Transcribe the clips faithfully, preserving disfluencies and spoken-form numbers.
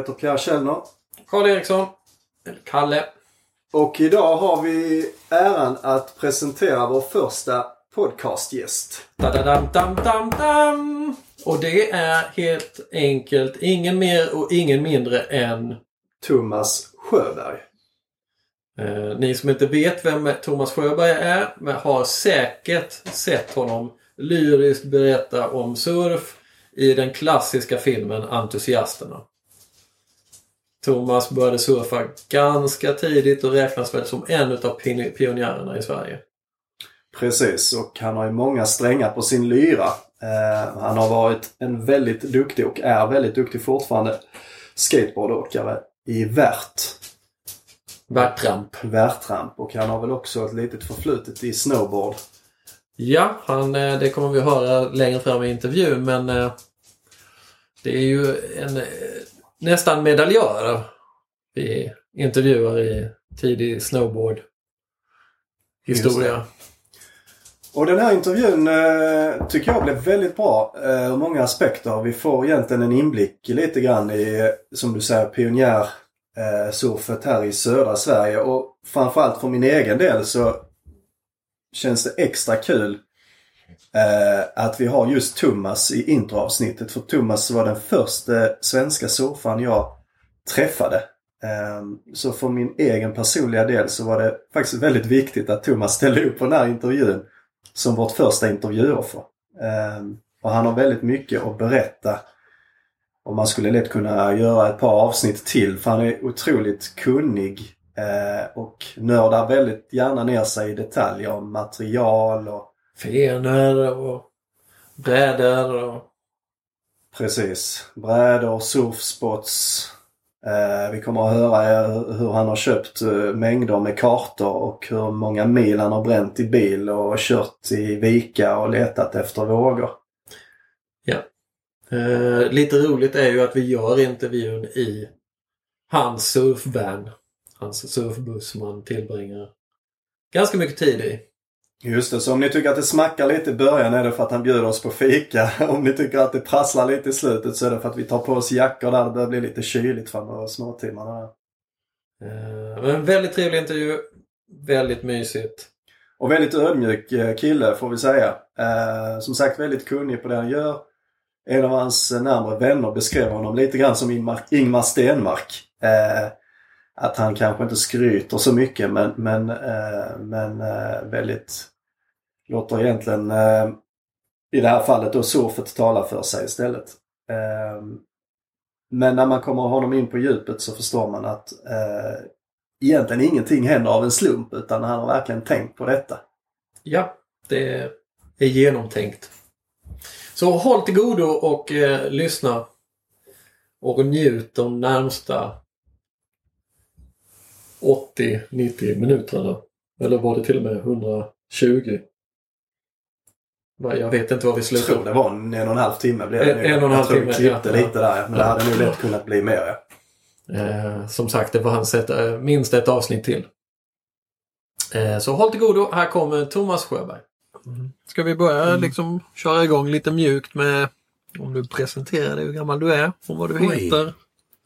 heter Pierre Kjellner. Karl Eriksson, eller Kalle. Och idag har vi äran att presentera vår första podcastgäst. Da-da-dam-dam-dam-dam. Och det är helt enkelt ingen mer och ingen mindre än Thomas Sjöberg. Eh, ni som inte vet vem Thomas Sjöberg är, men har säkert sett honom lyriskt berätta om surf i den klassiska filmen Entusiasterna. Thomas började surfa ganska tidigt och räknas väl som en av pionjärerna i Sverige. Precis, och han har ju många strängar på sin lyra. Eh, han har varit en väldigt duktig och är väldigt duktig fortfarande skateboardåkare i Värt. Värtramp. Värtramp, och han har väl också ett litet förflutet i snowboard. Ja, han, det kommer vi höra längre fram i intervjun, men det är ju en nästan medaljör vi intervjuar i tidig snowboard-historia. Och den här intervjun tycker jag blev väldigt bra ur många aspekter. Vi får egentligen en inblick lite grann i, som du säger, pionjärsurfet här i södra Sverige. Och framförallt för min egen del så känns det extra kul eh, att vi har just Thomas i introavsnittet. För Thomas var den första svenska surfaren jag träffade. Eh, så för min egen personliga del så var det faktiskt väldigt viktigt att Thomas ställde upp på den här intervjun som vårt första intervjuoffer. Eh, och han har väldigt mycket att berätta. Och man skulle lätt kunna göra ett par avsnitt till, för han är otroligt kunnig och nördar väldigt gärna ner sig i detaljer om material och fenor och brädor och... Precis, brädor, surfspots. Vi kommer att höra hur han har köpt mängder med kartor och hur många mil han har bränt i bil och kört i vika och letat efter vågor. Ja, eh, lite roligt är ju att vi gör intervjun i hans surfvan. Hans surfbuss man tillbringar ganska mycket tid i. Just det, så om ni tycker att det smackar lite i början är det för att han bjuder oss på fika. Om ni tycker att det prasslar lite i slutet så är det för att vi tar på oss jackor där det börjar bli lite kyligt framöver småtimmarna. Eh, en väldigt trevlig intervju. Väldigt mysigt. Och väldigt ödmjuk kille får vi säga. Eh, som sagt, väldigt kunnig på det han gör. En av hans närmare vänner beskrev honom lite grann som Ingmar, Ingmar Stenmark. Eh, Att han kanske inte skryter så mycket men, men, eh, men eh, väldigt låter egentligen eh, i det här fallet då surfet tala för sig istället. Eh, men när man kommer honom in på djupet så förstår man att eh, egentligen ingenting händer av en slump, utan han har verkligen tänkt på detta. Ja, det är genomtänkt. Så håll till godo och eh, lyssna och njut de närmsta åttio nittio minuterna. Eller var det till och med hundratjugo? Nej, jag vet inte vad vi slutade. Jag tror det var en och en halv timme. Blev det en, en och en halv timme. Jag tror vi klippte ja, lite där. Men ja, det hade nog lätt kunnat bli mer. Ja. Eh, som sagt, det var hans ett, eh, minst ett avsnitt till. Eh, så håll till godo. Här kommer Thomas Sjöberg. Mm. Ska vi börja mm. liksom köra igång lite mjukt med om du presenterar dig, hur gammal du är och vad du Oj. heter.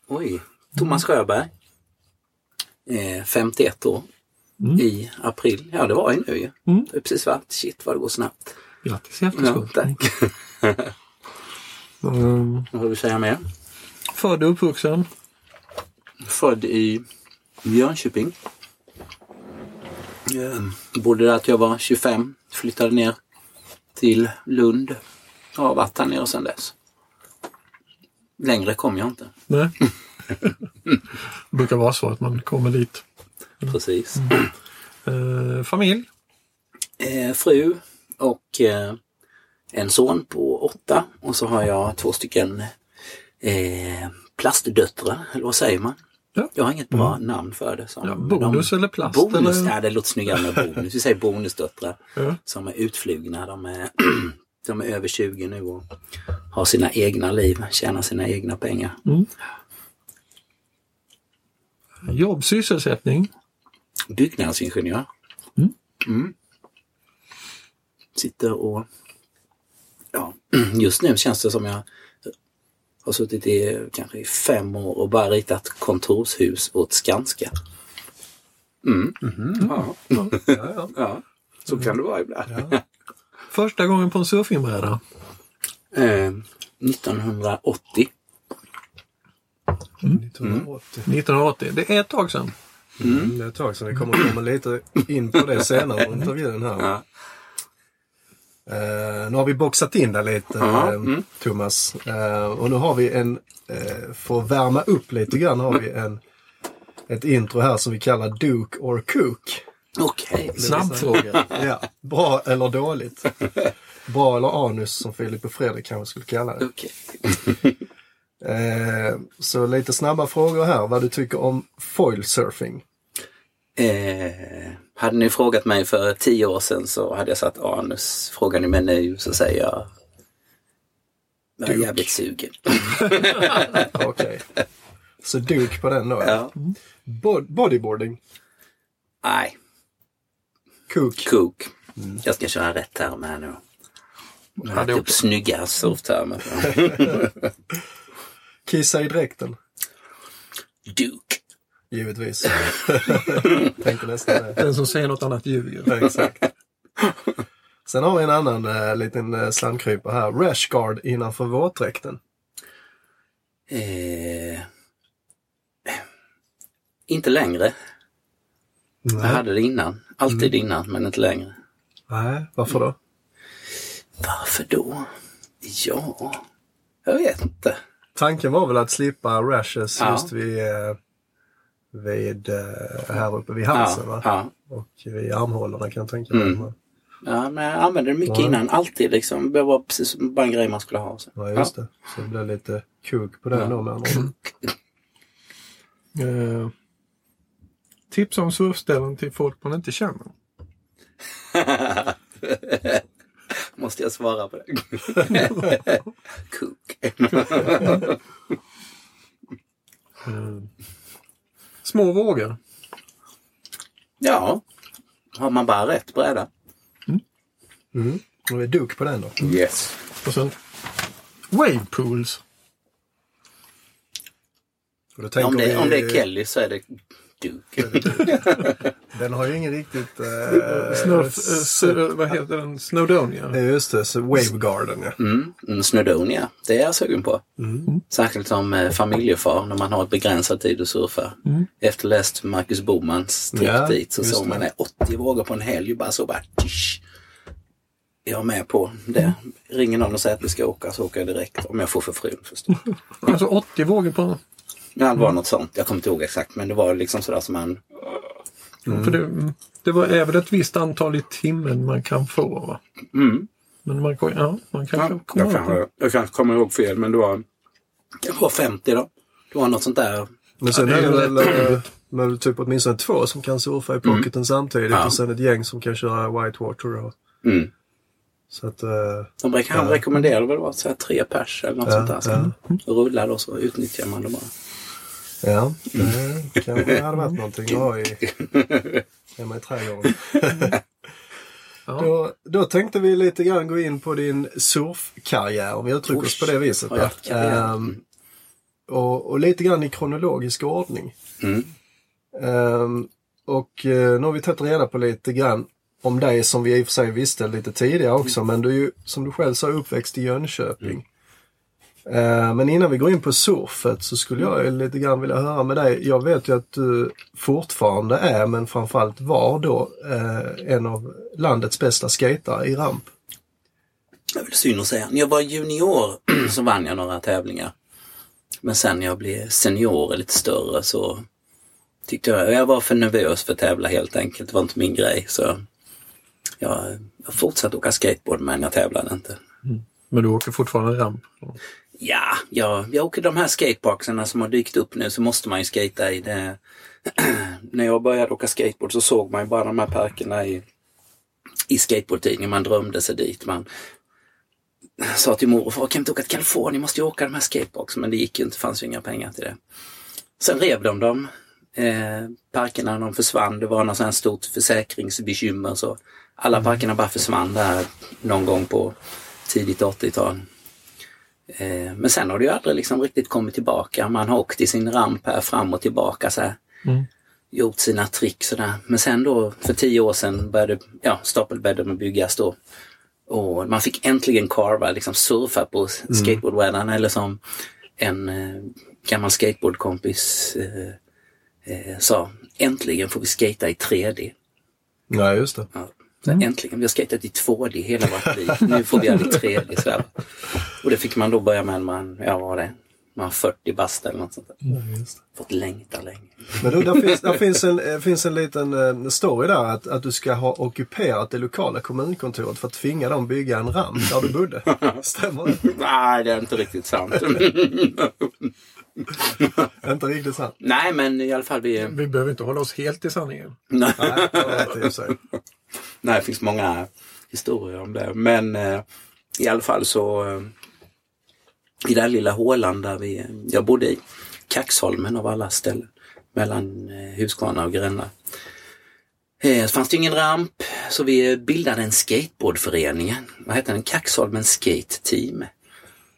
Oj, Thomas Sjöberg. femtioett år mm. i april. Ja, det var ju nu ju. Ja. Mm. Det är precis vart. Shit, vad det går snabbt. Grattis i efterskott. Ja, tack. mm. Vad vill du säga mer? Född och uppvuxen? Född i Jönköping. Jag bodde där att jag var tjugofem. Flyttade ner till Lund. Jag har varit här nere sedan dess. Längre kom jag inte. Nej. Det brukar vara så att man kommer dit. Precis. Mm. Eh, familj? Eh, fru och eh, en son på åtta. Och så har jag två stycken eh, plastdöttrar. Eller vad säger man? Ja. Jag har inget bra mm. namn för det. Som ja, bonus de, eller plast? Bonus, eller? Nej, det låter snyggare med bonus. Vi säger bonusdöttrar ja. som är utflugna. De är, de är över tjugo nu och har sina egna liv. Tjänar sina egna pengar. Mm. Jobbsysselsättning? Byggnadsingenjör. Mm. Mm. Sitter och... Ja, just nu känns det som jag har suttit i kanske i fem år och bara ritat kontorshus åt Skanska. Mm. Mm-hmm. Ja. Ja, ja. Ja, så kan det vara ibland. Ja. Första gången på en surfingbräda? Eh, nittonhundraåttio. Mm. nittonhundraåttio. Mm. nittonhundraåttio, det är ett tag sedan. Mm. Det är ett tag sedan, vi kommer komma lite in på det senare om intervjun här. Ja. Uh, nu har vi boxat in där lite, uh-huh. mm. Thomas. Uh, och nu har vi en, uh, för att värma upp lite grann, har vi en, ett intro här som vi kallar Duke or Cook. Okej, okay. Snabbfråga. Ja. Bra eller dåligt. Bra eller anus, som Filip och Fredrik kanske skulle kalla det. Okej. Okay. uh, så lite snabba frågor här. Vad du tycker om foil surfing? Eh, hade ni frågat mig för tio år sedan så hade jag satt anus. Frågar ni mig nu så säger jag jag är jävligt sugen. Okej. Okay. Så duk på den då. Ja. Bod- bodyboarding? Nej. Cook? Cook. Mm. Jag ska köra rätt term här nu. Jag hade upp snygga surftermer. Kissa i dräkten? Duk. Givetvis. Tänker nästan det. Den som säger något annat ljuger. Exakt. Sen har vi en annan äh, liten äh, slamkrypa här. Rashguard innanför våtdräkten. Eh, inte längre. Nej. Jag hade det innan. Alltid mm. innan, men inte längre. Nej, varför då? Varför då? Ja, jag vet inte. Tanken var väl att slippa rashes ja. just vid... Äh, vid här uppe vid halsen ja, va? Ja. Och vid armhålorna kan jag tänka mig. Mm. Ja, men jag använde det mycket ja. innan. Alltid liksom. Det var precis bara en grej man skulle ha. Så. Ja, just ja. det. Så det blev lite kuk på den ja. då. eh, tips om surfställen till folk man inte känner. Måste jag svara på det? Kuk. mm. Små vågor. Ja. Har man bara rätt bräda. Mm. Mm. Och det är duk på den då. Yes. Och sen wave pools. Och då tänker om, det, vi, om det är Kelly så är det duk. Är det duk. Den har ju ingen riktigt... Äh, Snor, s- äh, vad heter den? Snowdonia. Det är just det. Så wave garden, ja. Mm. Mm, Snowdonia. Det är jag sugen på. Mm. Särskilt som äh, familjefar när man har ett begränsad tid att surfa. Mm. Efter läst Marcus Bomans trippbit ja, så såg man åttio vågor på en helg bara så bara... Tisch. Jag är med på det. Ringer någon och säger att vi ska åka så åker jag direkt. Om jag får för frun förstås. Alltså åttio vågor på... Ja, det var något sånt. Jag kommer inte ihåg exakt. Men det var liksom sådär som man... Mm. För det, det var även ett visst antal i timmen man kan få, va? Mm. Men man, ja, man kan ja, komma jag ihåg. Jag kanske kommer ihåg fel, men det var, det var femtio då. Det var något sånt där. Men sen ja, det är det väl, väl men typ åtminstone två som kan surfa i pocketen mm. samtidigt. Ja. Och sen ett gäng som kan köra whitewater. Och, mm. så att, uh, de brukar han ja. rekommendera väl var så här tre pers eller något ja, sånt där. Så ja. rullar och så utnyttjar man det bara. Ja, det kanske hade varit någonting jag har i, hemma i trädgården. Ja. då, då tänkte vi lite grann gå in på din surfkarriär, om vi uttrycker oss på det viset. Um, och, och lite grann i kronologisk ordning. Mm. Um, och nu har vi tagit reda på lite grann om dig som vi i och för sig visste lite tidigare också. Mm. Men du är ju, som du själv sa, uppväxt i Jönköping. Mm. Men innan vi går in på surfet så skulle jag lite grann vilja höra med dig. Jag vet ju att du fortfarande är, men framförallt var då, en av landets bästa skatare i ramp. Jag vill syna och säga. När jag var junior så vann jag några tävlingar. Men sen när jag blev senior lite större så tyckte jag jag var för nervös för att tävla helt enkelt. Det var inte min grej. Så jag, jag fortsatte åka skateboard men jag tävlade inte. Mm. Men du åker fortfarande ramp? Ja, jag, jag åker de här skateparkserna som har dykt upp nu så måste man ju skata i det. När jag började åka skateboard så såg man ju bara de här parkerna i, i skateboardtidningen. Man drömde sig dit. Man sa till mor och far, kan inte åka till Kalifornien? Måste ju åka de här skateparkserna. Men det gick ju inte, fanns ju inga pengar till det. Sen rev de dem. Eh, parkerna de försvann. Det var något sådant stort försäkringsbekymmer. Så alla parkerna bara försvann där någon gång på tidigt åttiotal. Eh, men sen har det ju aldrig liksom riktigt kommit tillbaka. Man har åkt i sin ramp här fram och tillbaka så här. Mm. Gjort sina trick sådär. Men sen då för tio år sedan började ja, stapelbädden byggas då. Och man fick äntligen carva, liksom surfa på mm. skateboardbrädarna, eller som en eh, gammal skateboardkompis eh, eh, sa, äntligen får vi skata i tre D. Ja, just det. Ja. Så mm. äntligen, vi har skatat i två D hela vårt liv. Nu får vi göra i tre D. Sådär. Och det fick man då börja med när man, ja, var det? Man har fyrtio bast eller något sånt där. Ja, just det. Fått längta länge. Men då, där finns, där finns, en, finns en liten story där att, att du ska ha ockuperat det lokala kommunkontoret för att tvinga dem bygga en ramp där du bodde. Stämmer det? Nej, det är inte riktigt sant. Inte riktigt sant. Nej, men i alla fall vi... Vi behöver inte hålla oss helt i sanningen. Nej, det så. Nej, det finns många historier om det. Men eh, i alla fall så... Eh, i den lilla hålan där vi, jag bodde i, Kaxholmen av alla ställen, mellan Husqvarna och Gränna. Eh, fanns det ingen ramp, så vi bildade en skateboardförening. Vad hette den? Kaxholmen Skate Team.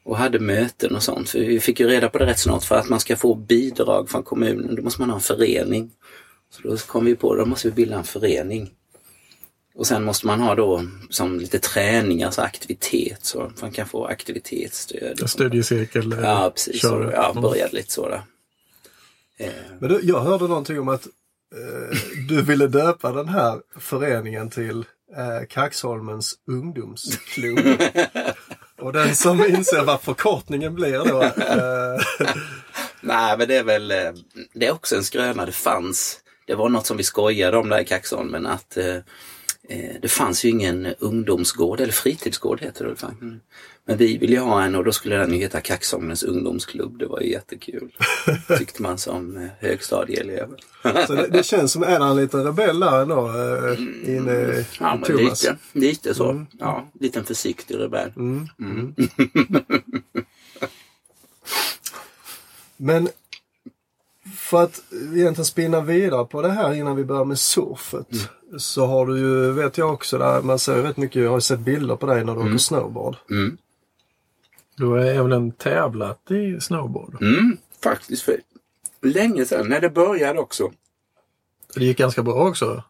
Och hade möten och sånt. För vi fick ju reda på det rätt snart, för att man ska få bidrag från kommunen, då måste man ha en förening. Så då kom vi på, då måste vi bilda en förening. Och sen måste man ha då som lite träningar, alltså aktivitet, så man kan få aktivitetsstöd. Studiecirkel. Ja, precis. Så, ja, började lite så där. Men du, jag hörde någonting om att eh, du ville döpa den här föreningen till eh, Kaxholmens ungdomsklubb. Och den som inser vad förkortningen blir då. Eh. Nej, men det är väl, det är också en skröna, det fanns. Det var något som vi skojade om där i Kaxholmen, att... Eh, det fanns ju ingen ungdomsgård eller fritidsgård heter det faktiskt. Mm. Men vi ville ju ha en, och då skulle den ju heta Kaxholmens ungdomsklubb. Det var ju jättekul, tyckte man som högstadieelev. Så det, det känns som en, en liten rebell här då, äh, inne i ja, Thomas. Lite, lite så. Mm. Ja, liten försiktig rebell. Mm. Mm. Men för att egentligen spinna vidare på det här innan vi börjar med surfet. Mm. Så har du ju, vet jag också, där man ser rätt mycket, jag har sett bilder på dig när du mm. åker snowboard. Mm. Du har även tävlat i snowboard. Mm, faktiskt för länge sedan, när det började också. Det gick ganska bra också.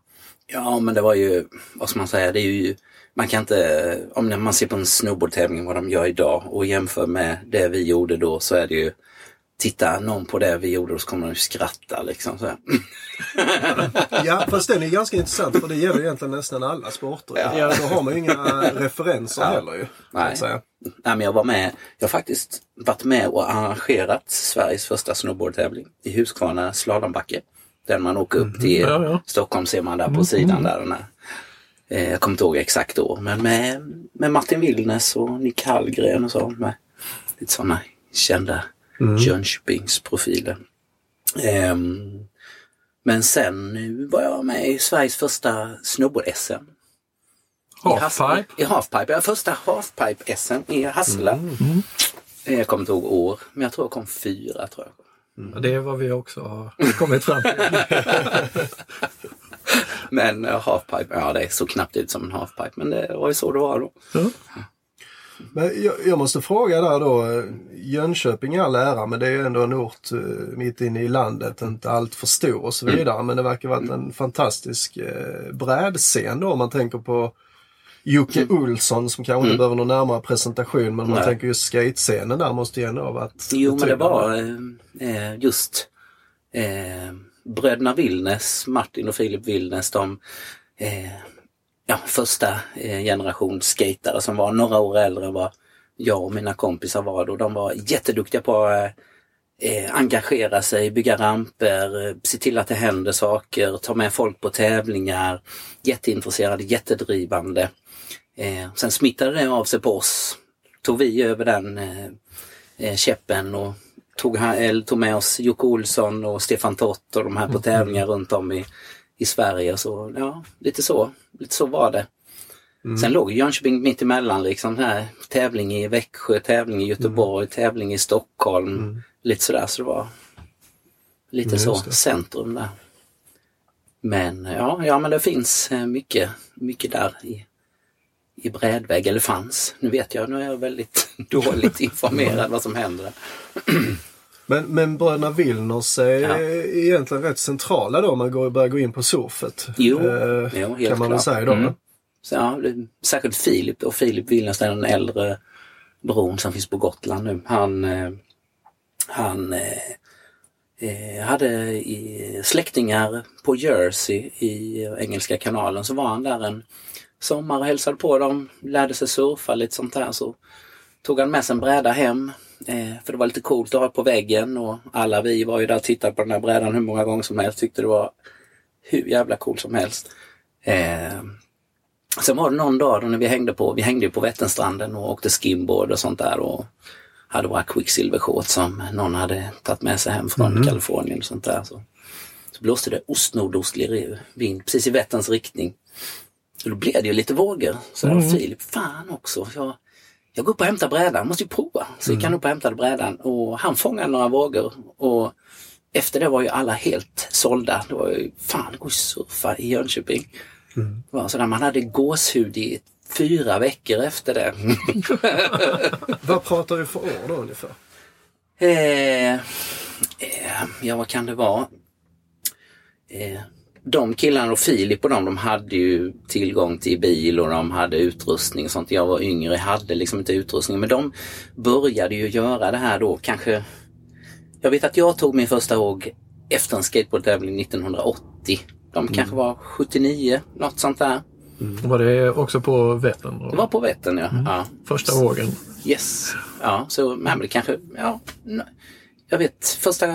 Ja, men det var ju, vad ska man säga, det är ju, man kan inte, om man ser på en snowboardtävling vad de gör idag och jämför med det vi gjorde då, så är det ju, titta någon på det vi gjorde och så kommer de skratta liksom så här. Ja, fast den är ganska intressant, för det gäller egentligen nästan alla sporter. Ja. Då har man ju inga referenser ja. heller ju. Nej. Säga. Nej, men jag var med, jag har faktiskt varit med och arrangerat Sveriges första snowboardtävling i Husqvarna slalombacke. Där man åker upp till mm, ja, ja. Stockholm, ser man där på mm, sidan där. Den här. Jag kommer inte ihåg exakt då, men med, med Martin Vilnes och Nick Hallgren och så. Med lite sådana kända Mm. Jönköpings profiler. Um, men sen nu var jag med i Sveriges första snowboard-S M. Halfpipe? I halfpipe, ja, första halfpipe-S M i Hassela. Mm. Mm. Jag kommer inte ihåg år, men jag tror jag kom fyra, tror jag. Mm. Det är vad vi också har kommit fram till. Men uh, halfpipe, ja, det är så knappt ut som en halfpipe, men det var ju så det var då. Mm. Men jag, jag måste fråga där då, Jönköping är all ära, men det är ju ändå en ort uh, mitt inne i landet, inte allt för stor och så vidare, men det verkar vara en fantastisk uh, brädscen då, om man tänker på Jocke Olsson som kanske inte mm. behöver någon närmare presentation, men om man Nej. tänker just skatescenen där måste ju ändå ha varit... Jo, men det var eh, just eh, bröderna Vilnes, Martin och Filip Vilnes, de... Eh, Ja, första eh, generation skatare som var några år äldre än vad jag och mina kompisar var då. De var jätteduktiga på att eh, engagera sig, bygga ramper, eh, se till att det händer saker, ta med folk på tävlingar, jätteintresserade, jättedrivande. Eh, sen smittade det av sig på oss, tog vi över den eh, käppen och tog, eller, tog med oss Jocke Olsson och Stefan Tott och de här på tävlingar runt om i i Sverige, så ja, lite så lite så var det. Mm. Sen låg Jönköping mitt emellan liksom här, tävling i Växjö, tävling i Göteborg, mm. tävling i Stockholm, mm. lite sådär, så det var lite mm, så centrum där. Men ja, ja men det finns mycket mycket där i, i i brädväg eller fanns. Nu vet jag, nu är jag väldigt dåligt informerad vad som händer. Men, men bröderna Vilnes är ja. egentligen rätt centrala då om man går, börjar gå in på surfet. Jo, eh, jo helt kan man väl säga då. Mm. Så, ja, särskilt Filip och Filip Vilnes är den äldre bron som finns på Gotland nu. Han, eh, han eh, hade i släktingar på Jersey i Engelska kanalen, så var han där en sommar och hälsade på dem, lärde sig surfa lite sånt där, så tog han med sig en bräda hem. För det var lite coolt att ha på väggen, och alla vi var ju där och tittade på den här brädan hur många gånger som helst, tyckte det var hur jävla cool som helst. Eh, sen var det någon dag då när vi hängde på, vi hängde ju på Vätternstranden och åkte skimboard och sånt där, och hade våra quicksilvershorts som någon hade tagit med sig hem från mm. Kalifornien och sånt där. Så, så blåste det ost-nordostlig vind precis i Vätterns riktning. Och då blev det ju lite vågor. Så mm. Filip, fan också, jag... Jag går upp och hämtar brädan, måste ju prova. Så vi kan upp och hämta brädan, och han fångade några vågor, och efter det var ju alla helt sålda. Det var ju, fan, det går ju surfa i Jönköping. Mm. Det var sådär, man hade gåshud i fyra veckor efter det. Vad pratar du för år då ungefär? Eh, eh, ja, vad kan det vara? Eh, de killarna och Filip och dem, de hade ju tillgång till bil och de hade utrustning och sånt. Jag var yngre, hade liksom inte utrustning. Men de började ju göra det här då, kanske... Jag vet att jag tog min första åg efter en skateboardtävling nittonhundraåttio. De mm. kanske var sjuttionio, något sånt där. Mm. Var det också på Vättern? Då? Det var på Vättern, ja. Mm. ja. Första ågen. Yes. Ja, så men det kanske... Ja, nej. Jag vet, första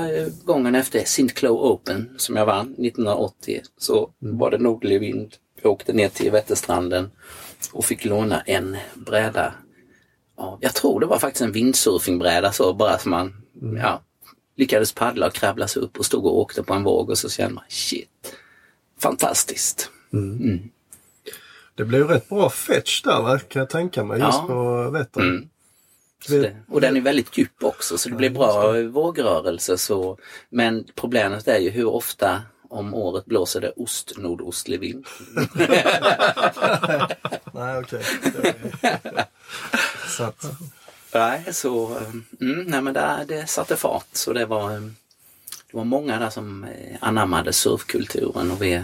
gången efter Saint Cloud Open som jag vann nittonhundraåttio, så mm. var det nordlig vind. Jag åkte ner till Vätterstranden och fick låna en bräda. Ja, jag tror det var faktiskt en windsurfingbräda, så bara som man mm. ja, lyckades paddla och krabbla sig upp och stod och åkte på en våg, och så kände man, shit, fantastiskt. Mm. Mm. Det blev rätt bra fetch där, kan jag tänka mig, just ja. på Vättern. Mm. Det, och den är väldigt djup också, så det blir bra vågrörelse. Så, men problemet är ju hur ofta om året blåser det ost-nordostlig vind. Nej, okej. Så. Nej, så... Mm, nej, men där, det satte fart. Så det var, det var många där som anammade surfkulturen, och vi...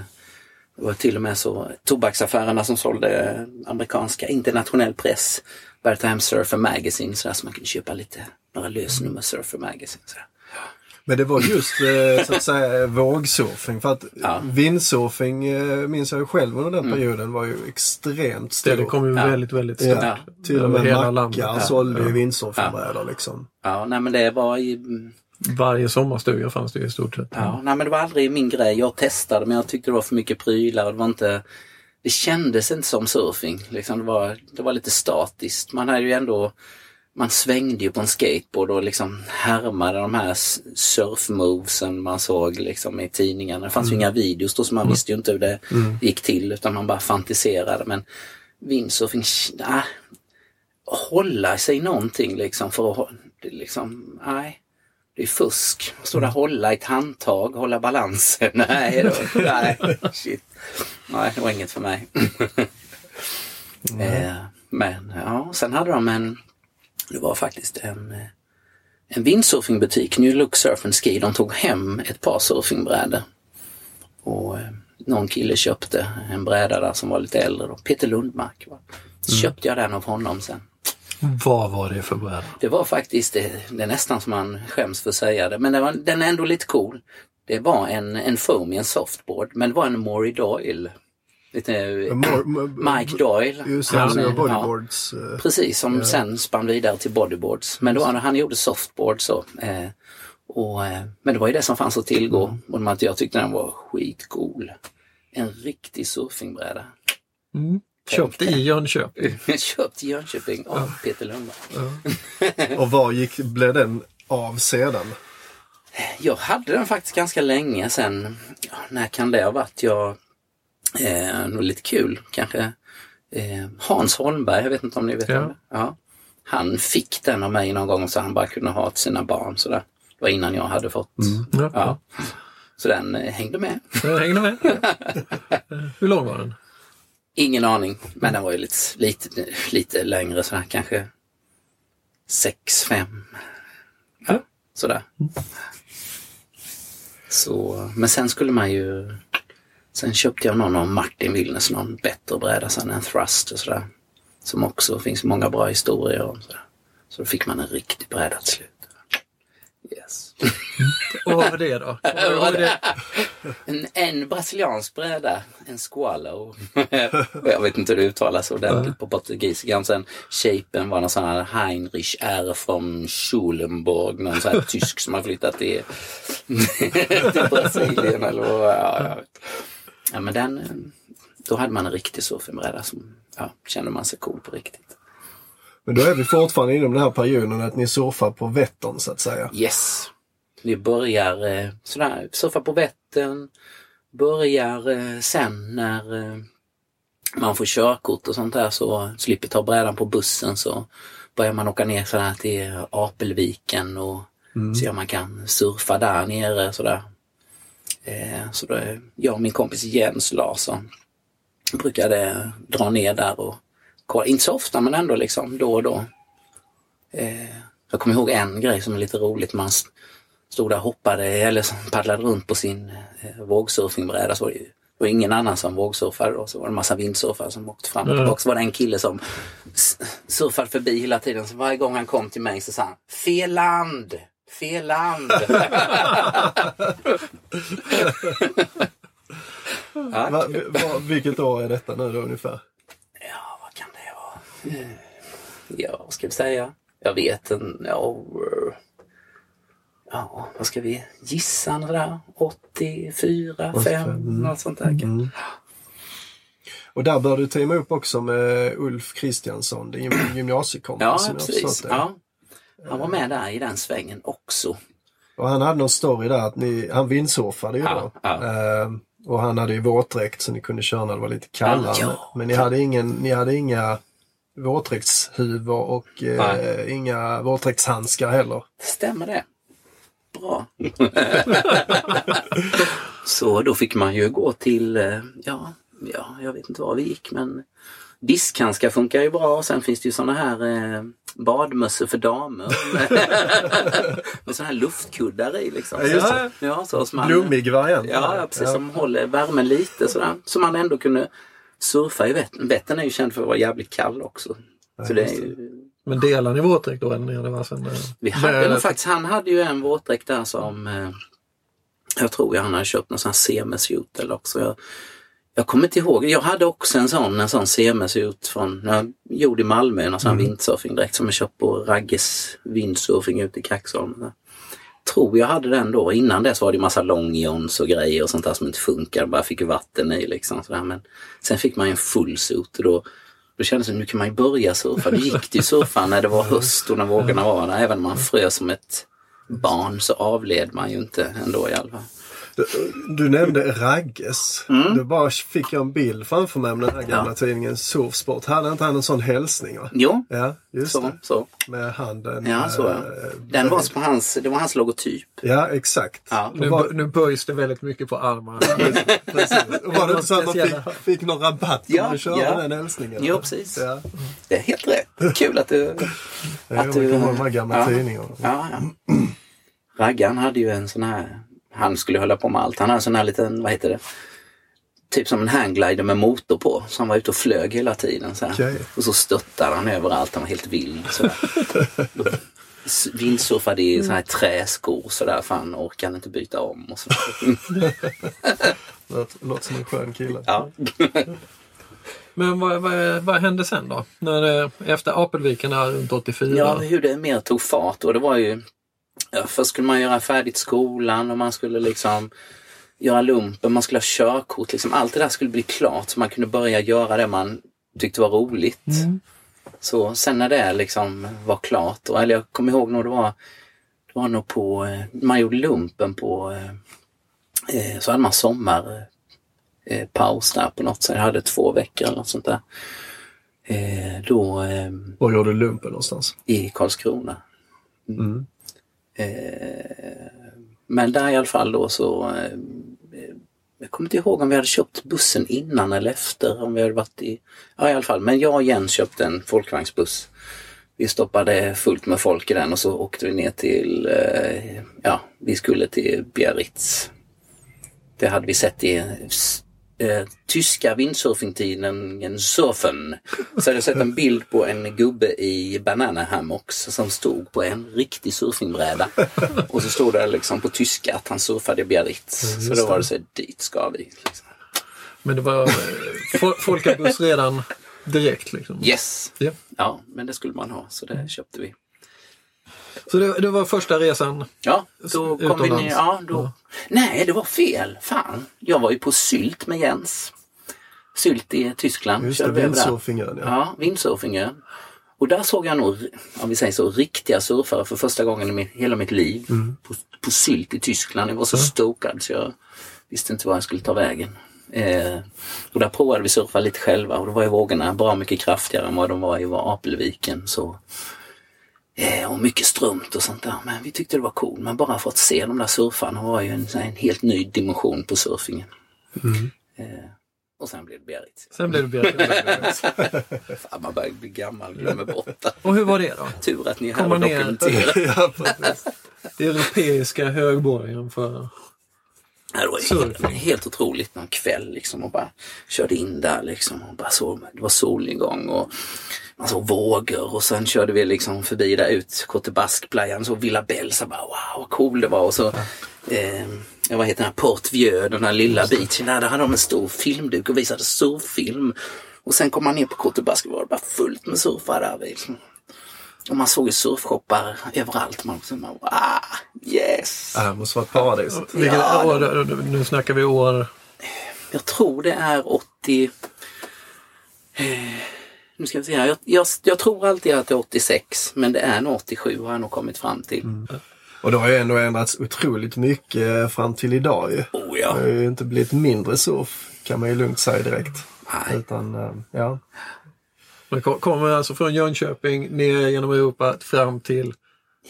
Det var till och med så tobaksaffärerna som sålde amerikanska internationell press, började hem Surfer Magazine så, där, så man kunde köpa lite, några lösnummer Surfer Magazine. Så. Men det var just så att säga vågsurfing, för att ja. windsurfing minns jag själv under den perioden var ju extremt stor. Det kom ju ja. väldigt, väldigt stort. Ja. Till och med hela mackar ja. sålde ju windsurfingbrädor ja. liksom. Ja, nej men det var ju... Varje sommarstuga fanns det i stort sett. Ja, nej, men det var aldrig min grej. Jag testade, men jag tyckte det var för mycket prylar. Och det var inte, det kändes inte som surfing. Liksom, det var, det var lite statiskt. Man hade ju ändå, man svängde ju på en skateboard och liksom härmade de här surfmovesen man såg liksom i tidningarna. Det fanns mm. ju inga videos då, så man mm. visste ju inte hur det mm. gick till, utan man bara fantiserade. Men windsurfing, nej, hålla sig någonting liksom för att, liksom, nej. Det är fusk. Står där, hålla ett handtag, hålla balansen. Nej, då, nej, shit. Nej, det var inget för mig. Mm. eh, men ja, sen hade de en, det var faktiskt en, en windsurfingbutik, New Look Surf and Ski. De tog hem ett par surfingbrädor. Och eh, någon kille köpte en bräda där som var lite äldre. Då. Peter Lundmark. Va? Så mm. köpte jag den av honom sen. Vad var det för bräda? Det var faktiskt, det, det är nästan som man skäms för att säga det, men det var, den är ändå lite cool. Det var en, en foam i en softboard, men det var en Maury Doyle. Lite, Mor- m- Mike Doyle. Just det, han, bodyboards. Ja, precis, som ja. sen spann vidare till bodyboards. Men då han, han gjorde softboard så. Eh, och, eh, men det var ju det som fanns att tillgå. Mm. Och jag tyckte den var skitcool. En riktig surfingbräda. Mm. Köpt i Jönköping. Köpt i Jönköping av ja. Peter Lundberg. Ja. Och var gick, blev den av sedan? Jag hade den faktiskt ganska länge sen. Ja, när kan det ha varit? Jag, eh, nog lite kul kanske. Eh, Hans Holmberg, jag vet inte om ni vet ja. om det. Ja. Han fick den av mig någon gång så han bara kunde ha till sina barn. Sådär. Det var innan jag hade fått. Mm. Ja. Ja. Så den eh, hängde med. Den hängde med. Hur lång var den? Ingen aning, men den var ju lite, lite, lite längre så här, kanske sex fem. Ja, mm. Sådär. Så, men sen skulle man ju... Sen köpte jag någon av Martin Vilnes, någon bättre bräda, sen en Thrust och sådär. Som också finns många bra historier om. Sådär. Så då fick man en riktig bräda till slut. Yes. Och vad var det då? Vad var det? En, en brasiliansk bräda, en squalo. Jag vet inte hur det uttalas ordentligt på portugisikan. Sen shapen var någon sån här Heinrich R från Schulenburg, någon sån här tysk som har flyttat till, till Brasilien eller vad, ja, ja, men den, då hade man en riktig surfingbräda som, ja, kände man sig cool på riktigt. Men då är vi fortfarande inom den här perioden att ni surfar på Vättern så att säga. Yes. Vi börjar eh, sådär, surfa på Vättern. Börjar eh, sen när eh, man får körkort och sånt där, så slipper ta brädan på bussen, så börjar man åka ner sådär till Apelviken och mm. se om man kan surfa där nere sådär. Eh, så då, jag och min kompis Jens Larsson brukade dra ner där och inte så ofta, men ändå liksom då och då. Eh, jag kommer ihåg en grej som är lite roligt. Man stod där och hoppade eller paddlade runt på sin eh, vågsurfingbräda. Så var det ju, och ingen annan som vågsurfade då. Så var det en massa vindsurfare som åkte fram och tillbaka. Mm. Så var det en kille som s- surfade förbi hela tiden. Så varje gång han kom till mig så sa han fel land, fel land. Ja. Va, va, vilket år är detta nu då ungefär? Ja, vad ska vi säga? Jag vet en... Ja, ja, vad ska vi gissa där? åttiofyra, fem mm. något sånt där. Mm. Och där började du teama upp också med Ulf Kristiansson, din gymnasiekompis. Ja, precis. Ja. Han var med där i den svängen också. Och han hade någon story där att ni, han vindsurfade ju ja, då. Ja. Ehm, och han hade ju våtdräkt så ni kunde köra när det var lite kallare. Ja, ja. Men ni hade ingen, ni hade inga... våtdräktshuvor och eh, inga våtdräktshandskar heller. Stämmer det? Bra. Så då fick man ju gå till, ja, ja, jag vet inte var vi gick, men diskhandskar funkar ju bra. Och sen finns det ju såna här eh, badmössor för damer. Med såna här luftkuddar i liksom. Ja, så, ja, så som man, blommig variant. Ja, precis, ja. Som håller värmen lite sådär. Så man ändå kunde... Surfa i Vättern. Vättern är ju känd för att vara jävligt kall också. Ja, så det är ju... Men delar ni våtdräkt då? Eller det var sen... Vi hade, eller... faktiskt, han hade ju en våtdräkt där som eh, jag tror jag han hade köpt någon sån här semesjutel också. Jag, jag kommer inte ihåg. Jag hade också en sån, en sån semesjut från när jag gjorde i Malmö. En sån här mm. windsurfingdräkt som jag köpt på Ragges windsurfing ute i Kaxholmen. Tror jag hade den då. Innan dess var det ju massa longjons och grejer och sånt där som inte funkar. Bara fick vatten i liksom. Sådär. Men sen fick man ju en full suit och då, då kändes det att nu kan man ju börja surfa. Det gick till surfa när det var höst och när vågorna var där. Även om man frös som ett barn så avled man ju inte ändå i alla fall. Du, du nämnde Ragges. Mm. Du bara fick en bild framför mig om den här gamla ja. tidningen Surfsport. Hade inte han en sån hälsning va? Jo, ja, just så, det. Så. Med handen. Ja, så ja. Äh, den var som hans, det var hans logotyp. Ja, exakt. Ja. Nu, var, nu böjs det väldigt mycket på armarna. Precis. Och var det så att man fick, fick någon rabatt när ja, du körde ja. den hälsningen? Jo, precis. Ja. Det är helt rätt. Kul att du... Ja, att du kommer med gamla ja. tidningarna. Ja, ja. Raggan hade ju en sån här... Han skulle hålla på med allt. Han hade en sån här liten, vad heter det? Typ som en hangglider med motor på. Så han var ute och flög hela tiden. Så här. Okay. Och så stöttade han överallt. Han var helt vild. Vindsurfade i sån här träskor. Så där, för han orkade inte byta om. Och så. Det låter som en skön kille. Ja. Men vad, vad, vad hände sen då? När det, efter Apelviken här runt åttiofyra? Ja, hur det mer tog fart. Och det var ju... Ja, först skulle man göra färdigt skolan och man skulle liksom göra lumpen, man skulle ha körkort. Liksom. Allt det där skulle bli klart så man kunde börja göra det man tyckte var roligt. Mm. Så sen när det liksom var klart, och, eller jag kommer ihåg när det var, det var nog på, man gjorde lumpen på, eh, så hade man sommarpaus eh, där på något sätt. Jag hade två veckor eller något sånt där. Eh, då, eh, Var gjorde du lumpen någonstans? I Karlskrona. Mm. Mm. Men där i alla fall då så Jag kommer inte ihåg om vi hade köpt bussen innan eller efter. Om vi hade varit i... Ja, i alla fall. Men jag och Jens köpte en folkvagnsbuss. Vi stoppade fullt med folk i den och så åkte vi ner till... Ja, vi skulle till Biarritz. Det hade vi sett i... Eh, tyska windsurfing-tidningen Surfen, så hade jag sett en bild på en gubbe i bananahammocks som stod på en riktig surfingbräda och så stod det liksom på tyska att han surfade i Biarritz. Mm, så då var det så här, dit ska vi liksom. Men det var eh, folkabuss redan direkt liksom. Yes, yeah. Ja, men det skulle man ha, så det köpte vi. Så det, det var första resan? Ja, då kom vi ner. Ja, då. Ja. Nej, det var fel. Fan. Jag var ju på Sylt med Jens. Sylt i Tyskland. Just det, windsurfingen. Ja, ja windsurfingen. Och där såg jag nog, om vi säger så, riktiga surfare för första gången i min, hela mitt liv. Mm. På, på Sylt i Tyskland. Jag var så mm. stokad så jag visste inte var jag skulle ta vägen. Eh, och där provade vi surfa lite själva. Och då var ju vågorna bra mycket kraftigare än vad de var i var Apelviken. Så... och mycket strömt och sånt där, men vi tyckte det var cool. Men bara för att se de där surfarna var ju en, en helt ny dimension på surfingen. Mm. Eh, och sen blev det Biarritz. Sen blev det Biarritz. Fan, man börjar bli gammal och glömmer bort. Och hur var det då? Tur att ni har dokumenterat. Europeiska högborgen för... Ja, det var helt, helt otroligt någon kväll liksom, och bara körde in där liksom, och bara så, det var solingång och man såg vågor och sen körde vi liksom förbi där ut Kotebaskplayan, så Villa Bell, så bara wow vad cool det var. Och så eh, jag var heter den här Port Vieux, den här lilla beachen där, där hade de en stor filmduk och visade surffilm och sen kom man ner på Kotebask och var bara fullt med surfar där liksom. Och man såg ju surfshoppar överallt. Man också, man bara, ah, yes! Det här måste vara ett paradis. Ja, år, det... Nu snackar vi år... Jag tror det är åttio... Nu ska vi se här. Jag, jag, jag tror alltid att det är åttiosex. Men det är nog åttiosju har jag nog kommit fram till. Mm. Och det har ju ändå ändrats otroligt mycket fram till idag. Oh, ja. Det har ju inte blivit mindre surf, kan man ju lugnt säga direkt. Nej. Utan, ja... Man kommer alltså från Jönköping ner genom Europa fram till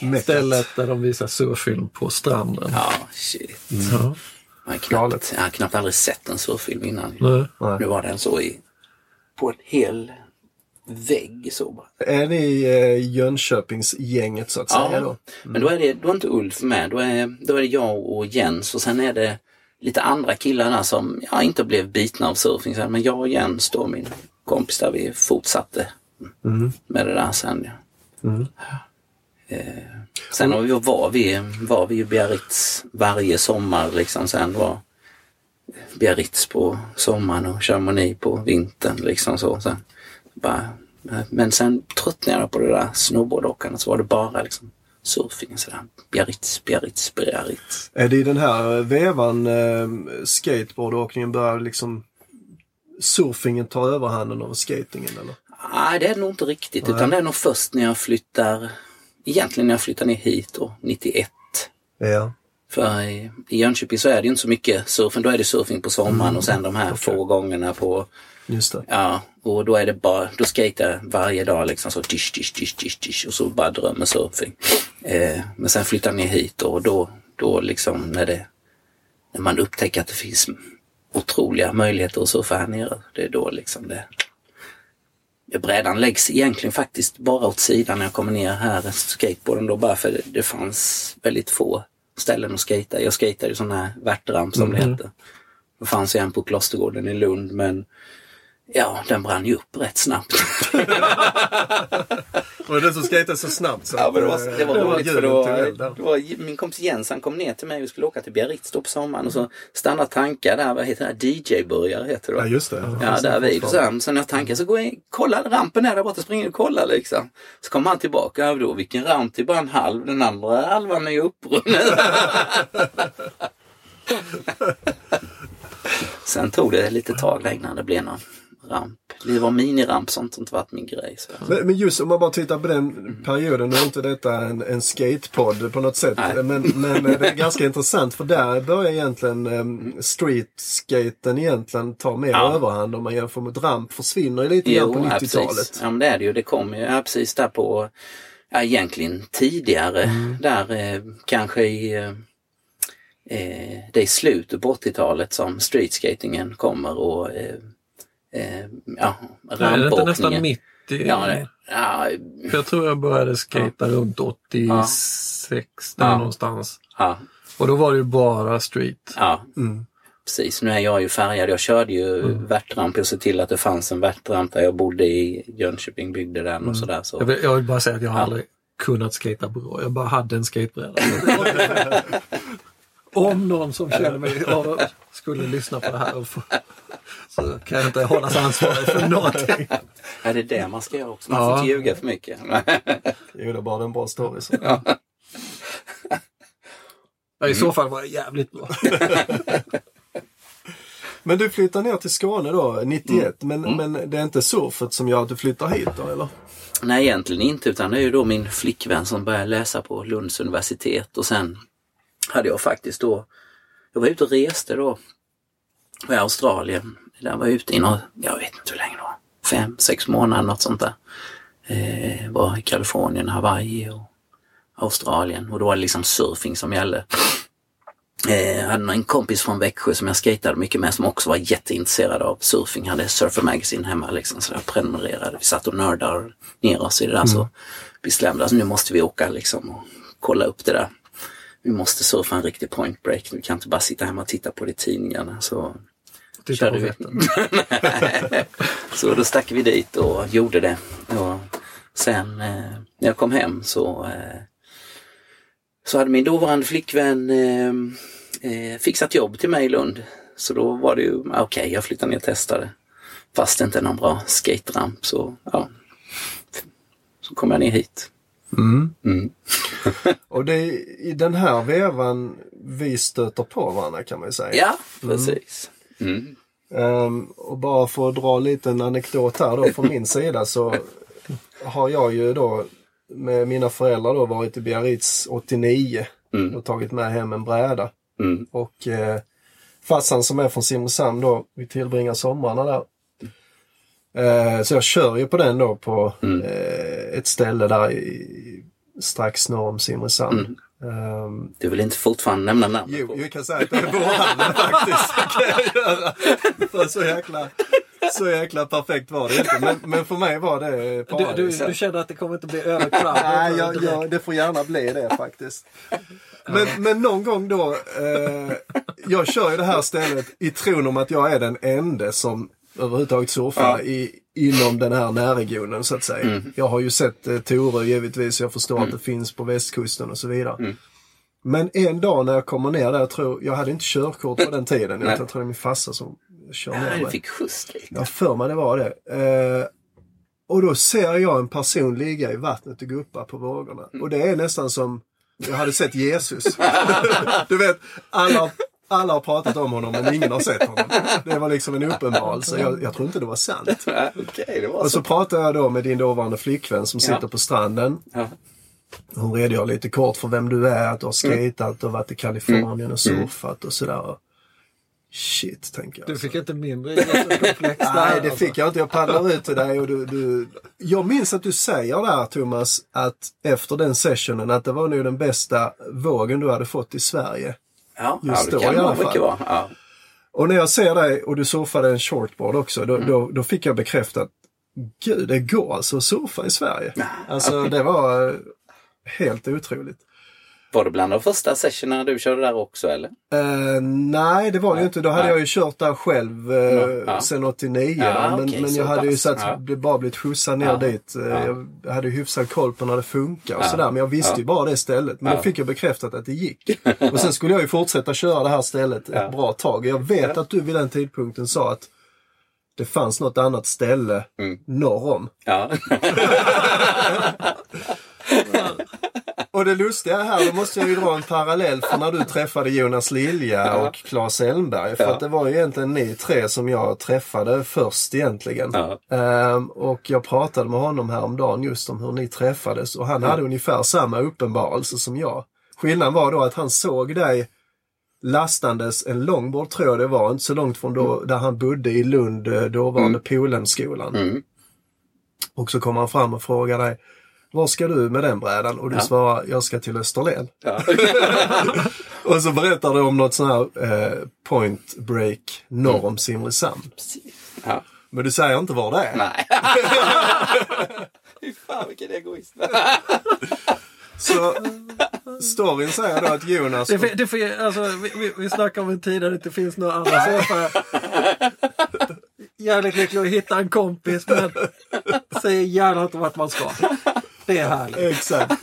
yes. stället där de visar surffilm på stranden. Ja, shit. Mm. Ja. Jag har knappt, jag har knappt aldrig sett en surffilm innan. Nej. Nu var den så i, på en hel vägg. Så bara. Är ni eh, Jönköpingsgänget så att ja. säga då? Mm. Men då är, det, då är inte Ulf med. Då är, då är det jag och Jens och sen är det lite andra killarna som ja, inte blev bitna av surfing. Men jag och Jens då min... kompis där vi fortsatte mm. med det där sen. Ja. Mm. Eh, sen mm. var, var vi var vi ju Biarritz varje sommar liksom, sen var Biarritz på sommaren och Chamonix på vintern liksom så sen. Bara, men sen tröttnade jag på det där snowboardåkandet, så var det bara liksom surfing sådär. Biarritz, Biarritz, Biarritz. Är det i den här vevan eh, skateboardåkningen började liksom surfingen tar överhanden över skatingen eller? Nej, det är nog inte riktigt. Nej. Utan det är nog först när jag flyttar egentligen när jag flyttar ner hit då, nittioett. Ja. För i, i Jönköping så är det ju inte så mycket surfing. Då är det surfing på sommaren mm. och sen de här okay. få gångerna på... Just det. Ja, och då är det bara... Då skater jag varje dag liksom så tisch, tisch, tisch, tisch, tisch och så bara drömmer surfing. Eh, men sen flyttar jag ner hit då, och då, då liksom när det... När man upptäcker att det finns... otroliga möjligheter att surfa här nere. Det är då liksom det. Brädan läggs egentligen faktiskt bara åt sidan när jag kommer ner här skateboarden då, bara för det fanns väldigt få ställen att skata. Jag skatade ju sån här värtramp som mm. det heter. Det fanns ju en på Klostergården i Lund, men ja, den brann ju upp rätt snabbt. Var det den som skatade så snabbt? Så ja, men det var, det var roligt för då, det var, min kompis Jens, han kom ner till mig och skulle åka till Biarritz på sommaren och så stannade tankar där, vad heter det, D J-burgare heter det. Ja, just det. Ja, ja där vid. Sen, sen när jag tankade så går jag in, kollar rampen är där borta, springer och kollar liksom. Så kommer han tillbaka, och då, vilken ramp, till bara en halv, den andra halvan är ju upprunnen. Sen tog det lite tag innan det blev någon ramp. Det var miniramp, sånt som inte varit min grej. Så. Men, men just om man bara tittar på den perioden, nu är inte detta en, en skatepodd på något sätt. Men, men det är ganska intressant, för där börjar egentligen um, streetskaten egentligen ta mer ja. överhand om man jämför med ramp. Försvinner lite grann på nittiotalet. Ja, men det är det ju. Det kom ju ja, precis där på, ja, egentligen tidigare. Mm. Där eh, kanske i... Eh, eh, det är slutet på åttiotalet som streetskatingen kommer och eh, eh, ja, rampåkningen. Nej, det är nästan mitt i... Ja, det, ja. För jag tror jag började skata ja. runt åttiosex ja. där ja. någonstans. Ja. Och då var det ju bara street. Ja, mm. Precis, nu är jag ju färgad. Jag körde ju mm. värtramp och såg till att det fanns en värtramp där jag bodde i Jönköping, byggde den och mm. sådär. Så. Jag, vill, jag vill bara säga att jag har ja. aldrig kunnat skata bra. Jag bara hade en skatebräda. Om någon som känner mig skulle lyssna på det här och få, så kan jag inte hållas ansvarig för någonting. Ja, det är det man ska göra också. Man ja. får inte ljuga för mycket. Jo, det är bara en bra story. Så. Ja. Mm. I så fall var det jävligt bra. Men du flyttar ner till Skåne då, nittioett. Mm. Men, mm. men det är inte surfet som gör att du flyttar hit då, eller? Nej, egentligen inte. Utan det är ju då min flickvän som började läsa på Lunds universitet. Och sen hade jag faktiskt då... Jag var ute och reste då i Australien. Där var jag ute innan, jag vet inte hur länge då. Fem, sex månader, något sånt där. Eh, var i Kalifornien, Hawaii och Australien. Och då var det liksom surfing som gällde. Jag hade en kompis från Växjö som jag skatade mycket med som också var jätteintresserad av surfing. Han hade Surfer Magazine hemma liksom, så jag prenumererade. Vi satt och nördade ner oss i det där mm. så bestämde att nu måste vi åka liksom, och kolla upp det där. Vi måste surfa en riktig point break. Vi kan inte bara sitta hemma och titta på det i tidningarna. Så titta på Vättern. Så då stack vi dit och gjorde det. Och sen eh, när jag kom hem så... Eh, Så hade min dåvarande flickvän eh, eh, fixat jobb till mig i Lund. Så då var det ju, okej, okay, jag flyttade ner och testade. Fast det inte är någon bra skateramp, så ja. Så kom jag ner hit. Mm. Mm. Och det är i den här vevan vi stöter på varandra, kan man ju säga. Ja, precis. Mm. Mm. Um, och bara för att dra lite en anekdot här då från min sida, så har jag ju då... med mina föräldrar då varit i Biarritz åttionio mm. och tagit med hem en bräda. Mm. Och eh, farsan som är från Simresand då, vi tillbringar somrarna där. Eh, så jag kör ju på den då på mm. eh, ett ställe där i, strax norr om Simresand. Mm. Um, du vill inte fortfarande nämna namn? Jo, jag kan säga att det är vår hand faktiskt. Kan jag göra. För så jäkla... Så jäkla perfekt var det inte. Men, men för mig var det paradis. Du, du, du kände att det kommer inte bli överklart? Nej, jag, jag, det får gärna bli det faktiskt. Men, men någon gång då... Eh, jag kör ju det här stället i tron om att jag är den enda som överhuvudtaget surfar ja. i, inom den här närregionen så att säga. Mm. Jag har ju sett eh, Torö givetvis. Jag förstår mm. att det finns på västkusten och så vidare. Mm. Men en dag när jag kommer ner där, jag tror... Jag hade inte körkort på den tiden. Jag, jag tror det är min farsa som... Nej, det fick skjuts lite. Ja, för mig det var det. Eh, och då ser jag en person ligga i vattnet och guppa på vågorna. Mm. Och det är nästan som jag hade sett Jesus. Du vet, alla, alla har pratat om honom men ingen har sett honom. Det var liksom en uppenbarelse. Jag, jag tror inte det var sant. Okay, det var och så, så pratade jag då med din dåvarande flickvän som sitter ja. på stranden. Ja. Hon redogör lite kort för vem du är, att du har skatat och varit i Kalifornien mm. och surfat och sådär. Shit, tänker jag. Du fick inte mindre komplex. Nej, det fick jag inte. Jag paddlar ut till dig och du, du... Jag minns att du säger där, Thomas, att efter den sessionen att det var nu den bästa vågen du hade fått i Sverige. Ja, just ja det då, kan i alla fall. Mycket bra. Ja. Och när jag ser dig och du surfade en shortboard också, då, mm. då, då fick jag bekräftat gud, det går alltså att surfa i Sverige. Alltså, det var helt otroligt. Var det bland de första sessionerna du körde där också, eller? Uh, nej, det var det ju inte. Då hade nej. jag ju kört där själv uh, no. ja. sedan åttionio. Ja, men okay, men jag hade pass. ju så att ja. bara blivit skjutsad ner ja. dit. Uh, ja. Jag hade ju hyfsad koll på när det funkar och ja. sådär. Men jag visste ja. ju bara det stället. Men ja. då fick jag bekräftat att det gick. Och sen skulle jag ju fortsätta köra det här stället ett ja. bra tag. Jag vet ja. att du vid den tidpunkten sa att det fanns något annat ställe mm. norr om. Ja. Och det lustiga här, då måste jag ju dra en parallell för när du träffade Jonas Lilja ja. och Claes Elmberg. För ja. att det var ju egentligen ni tre som jag träffade först egentligen. Ja. Ehm, och jag pratade med honom häromdagen just om hur ni träffades. Och han ja. hade ungefär samma uppenbarelse som jag. Skillnaden var då att han såg dig lastandes en långbord, tror jag det var, inte så långt från då, mm. där han bodde i Lund, dåvarande mm. Polenskolan. Mm. Och så kom han fram och frågade dig: "Vad ska du med den brädan?" Och du ja. svarar: "Jag ska till Österlen." Ja. Och så berättar du om något sån här eh, point break norr om Simresand. Precis. Ja. Men du säger inte var det är. Nej. Fy fan, vilken egoist. Så storyn säger då att Jonas... Det, det får, alltså, vi, vi snackar om en tid där det inte finns några andra. Så jag bara, jävligt lycklig att hitta en kompis, men säger gärna inte vart man ska. Det är härligt. Exakt.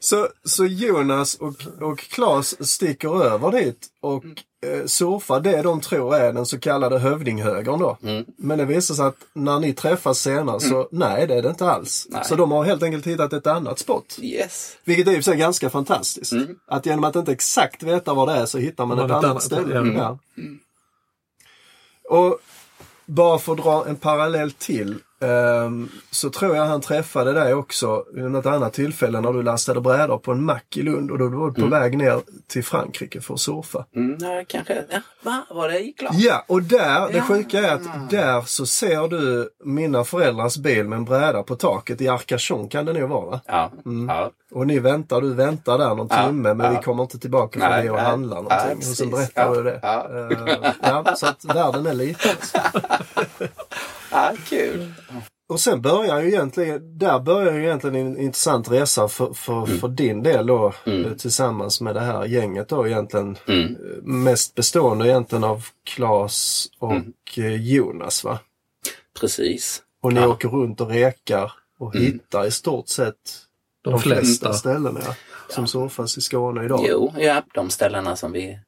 Så, så Jonas och, och Claes sticker över dit och eh, surfar det de tror är den så kallade hövdinghögern då. Mm. Men det visar sig att när ni träffas senare så mm. nej, det är det inte alls. Nej. Så de har helt enkelt hittat ett annat spot. Yes. Vilket är ju så ganska fantastiskt. Mm. Att genom att inte exakt veta vad det är så hittar man, man ett annat, annat ställe. Mm. Ja. Mm. Och bara för att dra en parallell till um, så tror jag han träffade dig också vid något annat tillfälle när du lastade brädor på en mack i Lund och då var du på mm. väg ner till Frankrike för att surfa. Mm, nej, kanske. Ja, va? Var det klart? Ja, och där, det sjuka är att mm. där så ser du mina föräldrars bil med en bräda på taket i Arkasjon, kan det nog vara. Ja. Mm. Ja. Och ni väntar, du väntar där någon ja. timme, men ja. vi kommer inte tillbaka för dig och handla någonting. Ja, och så berättar ja. du det. Ja. Uh, ja, så att världen är liten. Ja, kul. Och sen börjar ju egentligen, där börjar ju egentligen en intressant resa för, för, mm. för din del då, mm. tillsammans med det här gänget då egentligen, mm. mest bestående egentligen av Claes och mm. Jonas, va? Precis. Och ni ja. åker runt och rekar och mm. hittar i stort sett de, de flesta. flesta ställena som ja. surfas i Skåne idag. Jo, ja, de ställena som vi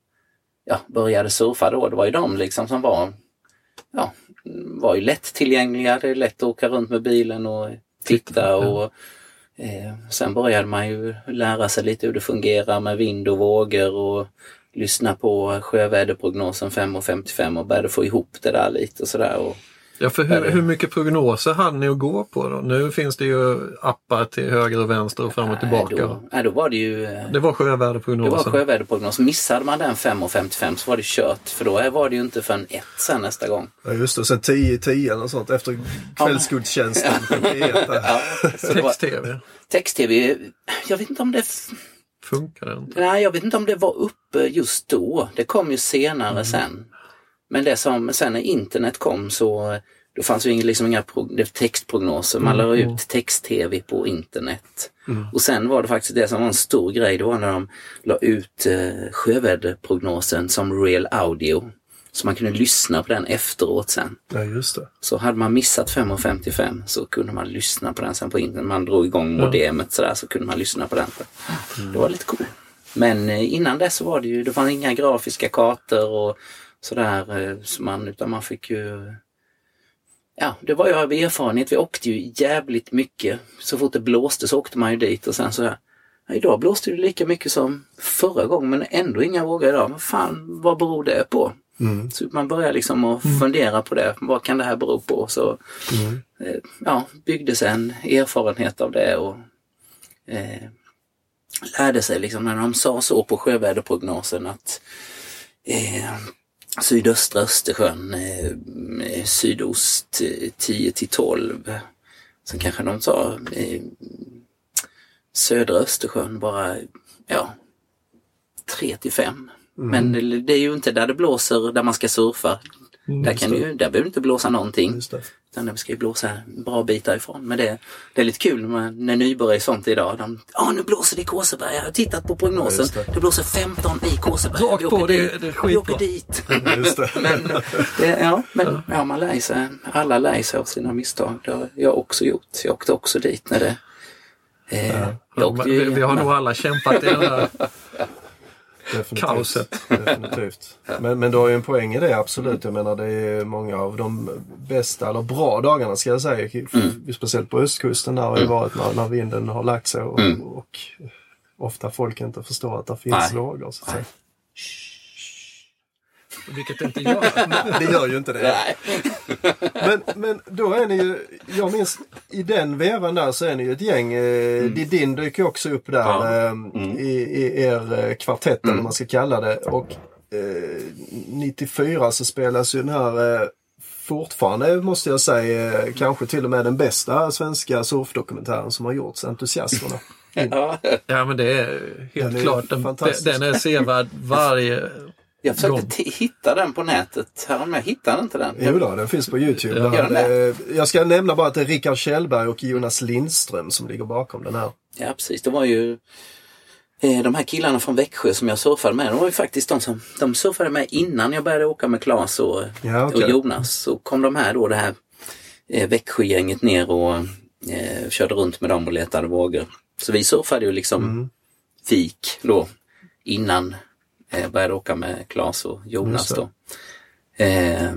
ja, började surfa då, det var ju de liksom som var... Ja, var ju lätt tillgängliga, det är lätt att åka runt med bilen och titta och eh, sen började man ju lära sig lite hur det fungerar med vind och vågor och lyssna på sjöväderprognosen fem och femtiofem och började få ihop det där lite och sådär. Och ja, för hur, hur mycket prognoser hade ni att gå på då? Nu finns det ju appar till höger och vänster och fram och tillbaka. Ja, då, då var det ju... Det var sjöväderprognosen. Det var sjöväderprognos. Missade man den fem och femtiofem så var det kört. För då var det ju inte förrän ett sen nästa gång. Ja, just det. Sen tio tio eller sånt efter kvällsgudstjänsten. Ja, text-tv. Text-tv, jag vet inte om det... F- Funkar det inte? Nej, jag vet inte om det var uppe just då. Det kom ju senare mm. sen. Men det som sen när internet kom så då fanns ju liksom inga prog- textprognoser. Man la ut text-tv på internet. Mm. Och sen var det faktiskt det som var en stor grej. Det var när de la ut eh, sjöväderprognosen som real audio. Så man kunde lyssna på den efteråt sen. Ja, just det. Så hade man missat fem och femtiofem så kunde man lyssna på den sen på internet. Man drog igång modemet sådär så kunde man lyssna på den. Mm. Det var lite coolt. Men eh, innan dess var det ju, det fanns inga grafiska kartor och sådär, så man, utan man fick ju, ja, det var ju av erfarenhet, vi åkte ju jävligt mycket, så fort det blåste så åkte man ju dit och sen så här, ja, idag blåste det lika mycket som förra gången men ändå inga vågor idag, men fan, vad beror det på? Mm. Så man började liksom att mm. fundera på det, vad kan det här bero på? Så mm. ja, byggdes en erfarenhet av det och eh, lärde sig liksom när de sa så på sjöväderprognosen att eh, sydöstra Östersjön, eh, sydost eh, tio till tolv. Sen kanske de sa eh, södra Östersjön bara, ja, tre till fem. Mm. Men det, det är ju inte där det blåser, där man ska surfa. Mm, där kan ju, där behöver det inte blåsa någonting. Just det. Utan det ska ju blåsa bra bitar ifrån. Men det, det är lite kul när, när nybörjare är sånt idag. De, ah, nu blåser det i Kåseberg. Jag har tittat på prognosen. Ja, det. det blåser femton i Kåseberg. Rakt på, det är skitbra. Vi åker dit. Just det. men det, ja, men ja, man lär sig. Alla lär sig av sina misstag. Det har jag också gjort. Jag åkte också dit när det... Eh, ja. jag åkte ju, vi, vi har nog alla kämpat i den här... Definitivt. Kaoset. Definitivt. Men, men du har ju en poäng i det, absolut. Jag menar, det är många av de bästa, eller bra dagarna ska jag säga. Mm. Speciellt på östkusten där har det varit när, när vinden har lagt sig och, mm. och, och ofta folk inte förstår att det finns lågor. Vilket inte gör. Det gör ju inte det. Nej. Men, men då är ni ju, jag minns, i den vevan där så är ni ju ett gäng. Eh, mm. Din dyker också upp där ja. eh, mm. i, i er kvartett, mm. eller man ska kalla det. Och eh, nittiofyra så spelas ju den här eh, fortfarande, måste jag säga, eh, kanske till och med den bästa svenska surfdokumentären som har gjorts, Entusiasterna. Ja. Ja, men det är helt den klart. Den, den är sevärd varje... Jag försökte t- hitta den på nätet. Men jag hittade inte den. Jo då, den finns på YouTube. Ja. Ja, den jag ska nämna bara att det är Rickard Kjellberg och Jonas Lindström som ligger bakom den här. Ja, precis. Det var ju... De här killarna från Växjö som jag surfade med, de var ju faktiskt de som de surfade med innan jag började åka med Claes och, ja, okay. och Jonas. Så kom de här då, det här Växjögänget ner och eh, körde runt med dem och letade vågor. Så vi surfade ju liksom mm. fik då innan jag började åka med Claes och Jonas då. Eh,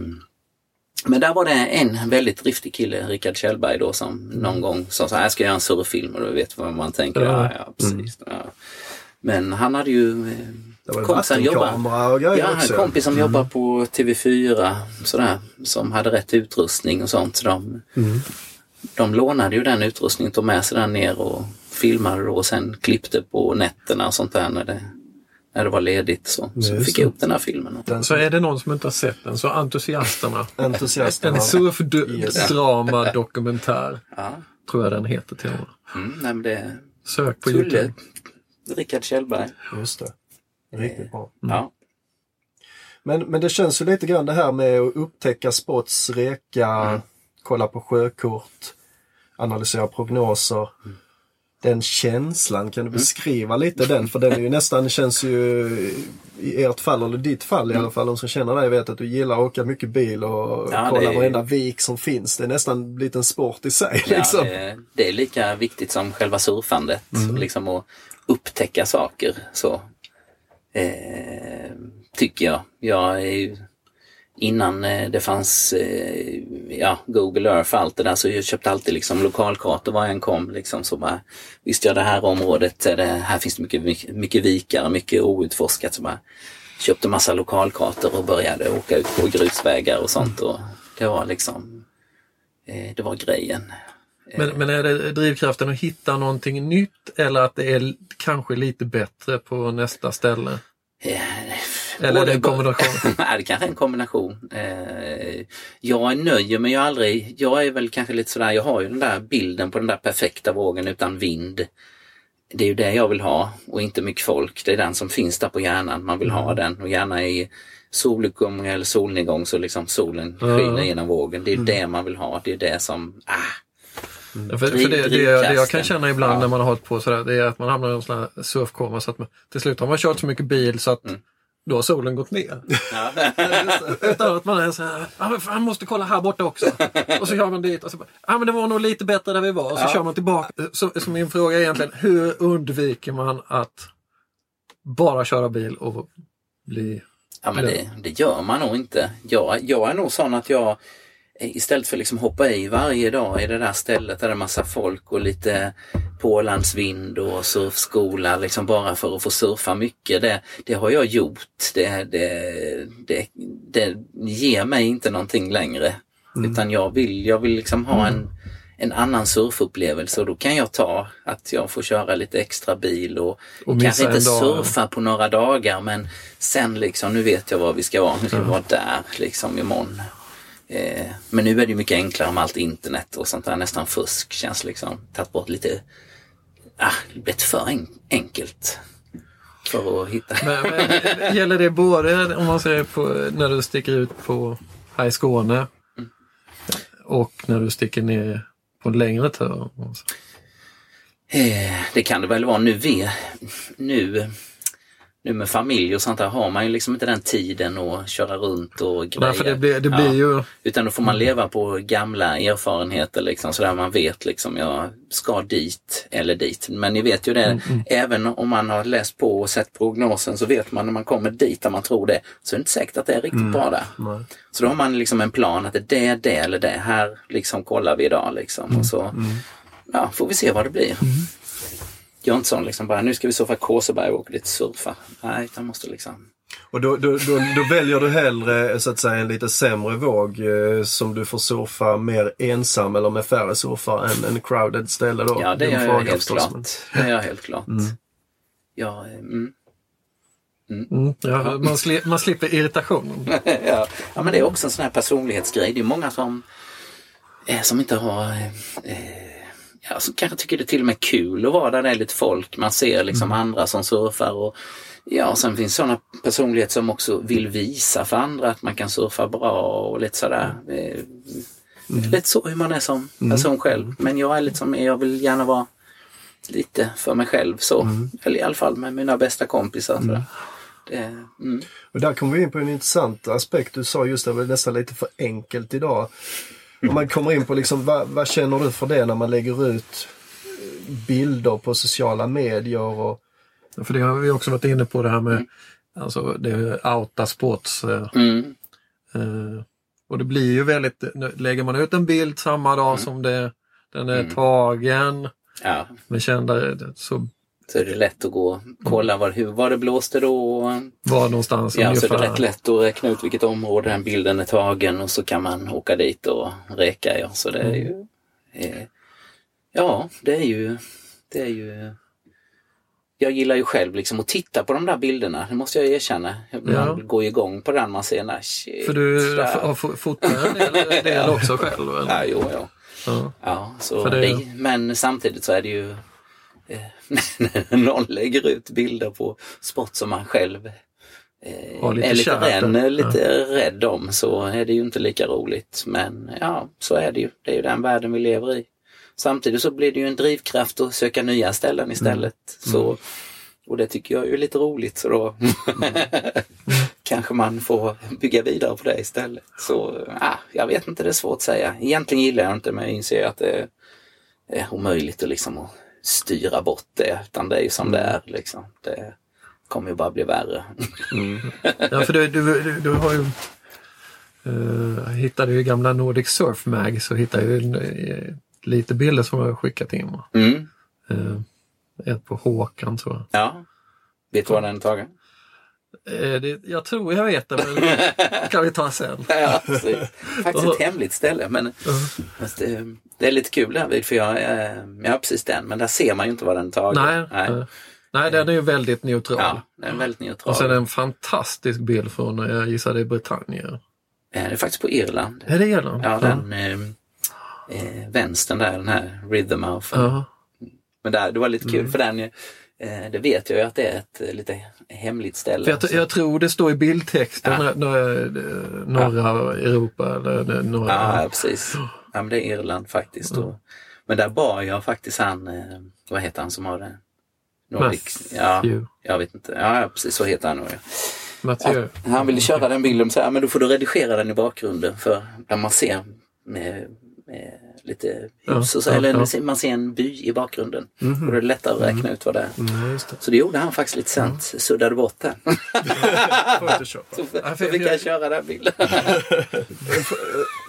men där var det en väldigt driftig kille, Rickard Kjellberg då, som någon gång sa så här, ska jag göra en surffilm och då vet vad man tänker. Ja, ja precis. Mm. Ja. Men han hade ju kompisar jobbar. Ja, en kompis som mm. jobbar på T V fyra sådär, som hade rätt utrustning och sånt. Så de, mm. de lånade ju den utrustningen, tog med sig den ner och filmade då, och sen klippte på nätterna och sånt där när det, när det var ledigt. Så, så fick jag upp den här filmen. Den, så är det någon som inte har sett den, så Entusiasterna. Entusiasterna. En surfdrama-dokumentär ja. Tror jag den heter till honom. Mm, nej, men det... Sök på Tullet. YouTube. Rickard Kjellberg. Just det. Riktigt bra. Mm. Ja. Men, men det känns ju lite grann det här med att upptäcka spots, reka, mm. kolla på sjökort, analysera prognoser. Mm. Den känslan, kan du beskriva mm. lite den? För den är ju nästan, känns ju i ert fall, eller ditt fall i alla fall, de som känner dig vet att du gillar att åka mycket bil och ja, kolla är... varenda vik som finns. Det är nästan en liten sport i sig. Ja, liksom. det, det är lika viktigt som själva surfandet. Mm. Liksom att upptäcka saker, så eh, tycker jag. Jag är ju, innan det fanns eh, ja, Google Earth och allt det där, så jag köpte alltid liksom lokalkartor var jag än kom. Liksom, så bara, visst jag det här området, det, här finns det mycket, mycket, mycket vikar, mycket outforskat. Så bara, köpte massa lokalkartor och började åka ut på grusvägar och sånt. Och det var liksom, eh, det var grejen. Men, men är det drivkraften att hitta någonting nytt eller att det är kanske lite bättre på nästa ställe? Ja, eller är det en kombination? Nej, det kanske är en kombination. Jag är nöjd, men jag aldrig... Jag är väl kanske lite sådär... Jag har ju den där bilden på den där perfekta vågen utan vind. Det är ju det jag vill ha. Och inte mycket folk. Det är den som finns där på hjärnan. Man vill ha den. Och gärna i soluppgång eller solnedgång så liksom solen skiner genom vågen. Det är ju det man vill ha. Det är det som... Ah, Mm. För, för det, det, jag, det jag kan känna ibland ja. När man har hållit på sådär, det är att man hamnar i en sån här surfkoma så att man, till slut har man kört så mycket bil så att mm. då har solen gått ner. Ja. Utan att man är så här, ah, men fan, måste kolla här borta också. Och så kör man dit och så bara, ah, men det var nog lite bättre där vi var. Och så ja. Kör man tillbaka. Så, så min fråga är egentligen, hur undviker man att bara köra bil och bli... Ja, men det, det gör man nog inte. Jag, jag är nog sån att jag... Istället för att liksom hoppa i varje dag i det där stället där det är massa folk och lite pålandsvind och surfskola liksom bara för att få surfa mycket. Det, det har jag gjort. Det, det, det, det ger mig inte någonting längre. Mm. Utan jag vill, jag vill liksom ha en, en annan surfupplevelse. Och då kan jag ta att jag får köra lite extra bil och, och kanske inte surfa på några dagar. Men sen liksom, nu vet jag var vi ska vara. Nu ska vi vara där liksom imorgon. Men nu är det ju mycket enklare med allt internet och sånt där, nästan fusk känns liksom, tagit bort lite, ah, det blir för enkelt för att hitta. Men, men, gäller det både om man säger på, när du sticker ut på här i Skåne mm. och när du sticker ner på en längre tur? Eh, det kan det väl vara nu vi, nu... Nu med familj och sånt där har man ju liksom inte den tiden att köra runt och grejer. Nej, för det blir, det blir ja. ju... Utan då får man leva på gamla erfarenheter liksom, så där man vet liksom jag ska dit eller dit. Men ni vet ju det, mm. även om man har läst på och sett prognosen så vet man när man kommer dit där man tror det, så är det inte säkert att det är riktigt mm. bra där. Nej. Så då har man liksom en plan att det är det, det eller det. Här liksom kollar vi idag liksom mm. och så mm. ja, får vi se vad det blir. Mm. Jönsson liksom bara, nu ska vi surfa Kåseberg och åka lite surfa. Nej, utan måste liksom... Och då, då, då, då väljer du hellre så att säga en lite sämre våg eh, som du får surfa mer ensam eller med färre surfar än en crowded ställe då? Ja, det gör jag helt klart. Det gör jag helt klart. Mm. Ja, mm. Mm. Mm. ja man, sli- man slipper irritationen. ja. ja, men det är också en sån här personlighetsgrej. Det är många som, eh, som inte har... Eh, ja, så kanske tycker det till och med kul att vara där det är lite folk. Man ser liksom mm. andra som surfar och ja, sen finns sådana personligheter som också vill visa för andra att man kan surfa bra och lite sådär. Mm. Lite så hur man är som person mm. själv. Men jag är liksom, jag vill gärna vara lite för mig själv så. Mm. Eller i alla fall med mina bästa kompisar. Mm. Sådär. Mm. Och där kommer vi in på en intressant aspekt. Du sa just det, det är nästan lite för enkelt idag. Om man kommer in på liksom, vad, vad känner du för det när man lägger ut bilder på sociala medier? Och... För det har vi också varit inne på det här med mm. alltså, det är outa sports. Mm. Eh, och det blir ju väldigt, lägger man ut en bild samma dag mm. som det, den är mm. tagen ja. med kända så... så är det lätt att gå och kolla var, hur, var det blåste då. Var någonstans ja, ungefär. Så det är rätt lätt att räkna ut vilket område den bilden är tagen och så kan man åka dit och räka. Ja. Så det är ju... Eh, ja, det är ju... Det är ju... Jag gillar ju själv liksom att titta på de där bilderna. Det måste jag erkänna. Man ja. går igång på den man ser. Nah, shit, för du har fotat en del också själv? Eller? Ja, jo, ja. ja. ja så det... Det, men samtidigt så är det ju... när någon lägger ut bilder på sport som man själv eh, lite är lite, ren, lite ja. rädd om, så är det ju inte lika roligt. Men ja, så är det ju. Det är ju den världen vi lever i. Samtidigt så blir det ju en drivkraft att söka nya ställen istället. Mm. Så, och det tycker jag är ju lite roligt. Så då kanske man får bygga vidare på det istället. Så ah, jag vet inte, det är svårt att säga. Egentligen gillar jag inte, men jag inser att det är omöjligt att liksom... styra bort det, utan det är ju som det är liksom. Det kommer ju bara bli värre. Mm. Ja, för du, du, du, du har ju uh, hittade ju gamla Nordic Surf Mag, så hittade ju uh, lite bilder som jag har skickat in. Mm. Uh, ett på Håkan, tror jag. Ja, vet du vad den är tagen? Uh, det, jag tror jag vet det, men kan vi ta sen. Ja, faktiskt ett hemligt ställe, men uh-huh. fast, uh, det är lite kul där, för jag, jag har precis den, men där ser man ju inte vad den tagen. Nej, nej. nej den är ju väldigt neutral. Ja, den är väldigt neutral. Och sen en fantastisk bild från, när jag gissade, i Britannien. Det är faktiskt på Irland. Är det Irland? Ja, den ja. Eh, vänstern där, den här Rhythm of. Ja. Men där, det var lite kul, mm. för den... Det vet jag ju att det är ett lite hemligt ställe. Jag, jag tror det står i bildtexten ja. norra, norra ja. Europa. Eller norra. Ja, precis. Ja, men det är Irland faktiskt. Mm. Men där bar jag faktiskt han, vad heter han som har det? Nordic. Ja, jag vet inte. Ja, precis, så heter han nog. Ja, han ville köra den bilden så här, men då får du redigera den i bakgrunden, för när man ser med, med lite hus och så, ja, eller ja. man ser en by i bakgrunden, mm-hmm. och det är lättare att räkna mm-hmm. ut vad det är. Mm, just det. Så det gjorde han faktiskt lite sent, mm. suddade bort den. så för, för vi kan köra den bilden.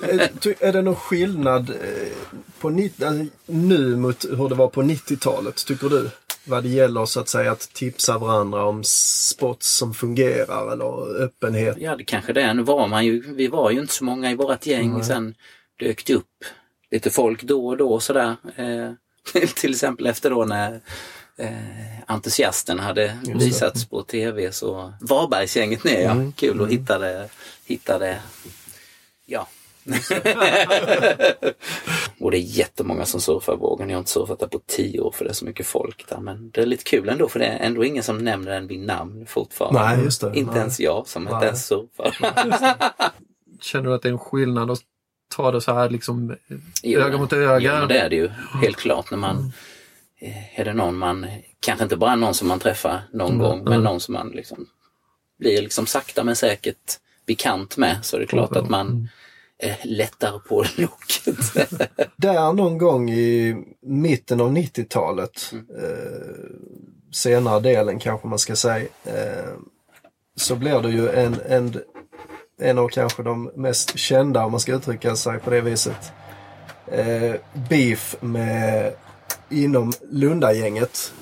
är, är det någon skillnad på nu mot hur det var på nittiotalet, tycker du? Vad det gäller, så att säga, att tipsa varandra om spots som fungerar eller öppenhet? Ja, det kanske det är. Nu var man ju, vi var ju inte så många i vårat gäng, mm. sen dökte upp lite folk då och då sådär. Eh, till exempel efter då när eh, Entusiasterna hade Just visats det. på tv, så Varbergsgänget ner, ja. Mm. Kul mm. att hitta det. Hitta det. Ja. Och det är jättemånga som surfar vågen. Jag har inte surfat där på tio år för det är så mycket folk där. Men det är lite kul ändå, för det är ändå ingen som nämner den vid namn fortfarande. Nej, just det. Inte Nej. ens jag som Nej. inte ens surfar. Känner du att det är en skillnad att ta det så här liksom, jo, öga mot öga? Ja, det är det ju. Helt klart, när man är det någon man, kanske inte bara någon som man träffar någon mm. gång, men mm. någon som man liksom blir liksom sakta men säkert bekant med, så är det klart mm. att man lättare på locket. Där någon gång i mitten av nittiotalet, mm. eh, senare delen kanske man ska säga, eh, så blev det ju en, en, en av kanske de mest kända, om man ska uttrycka sig på det viset, eh, beef med, inom Lundagänget,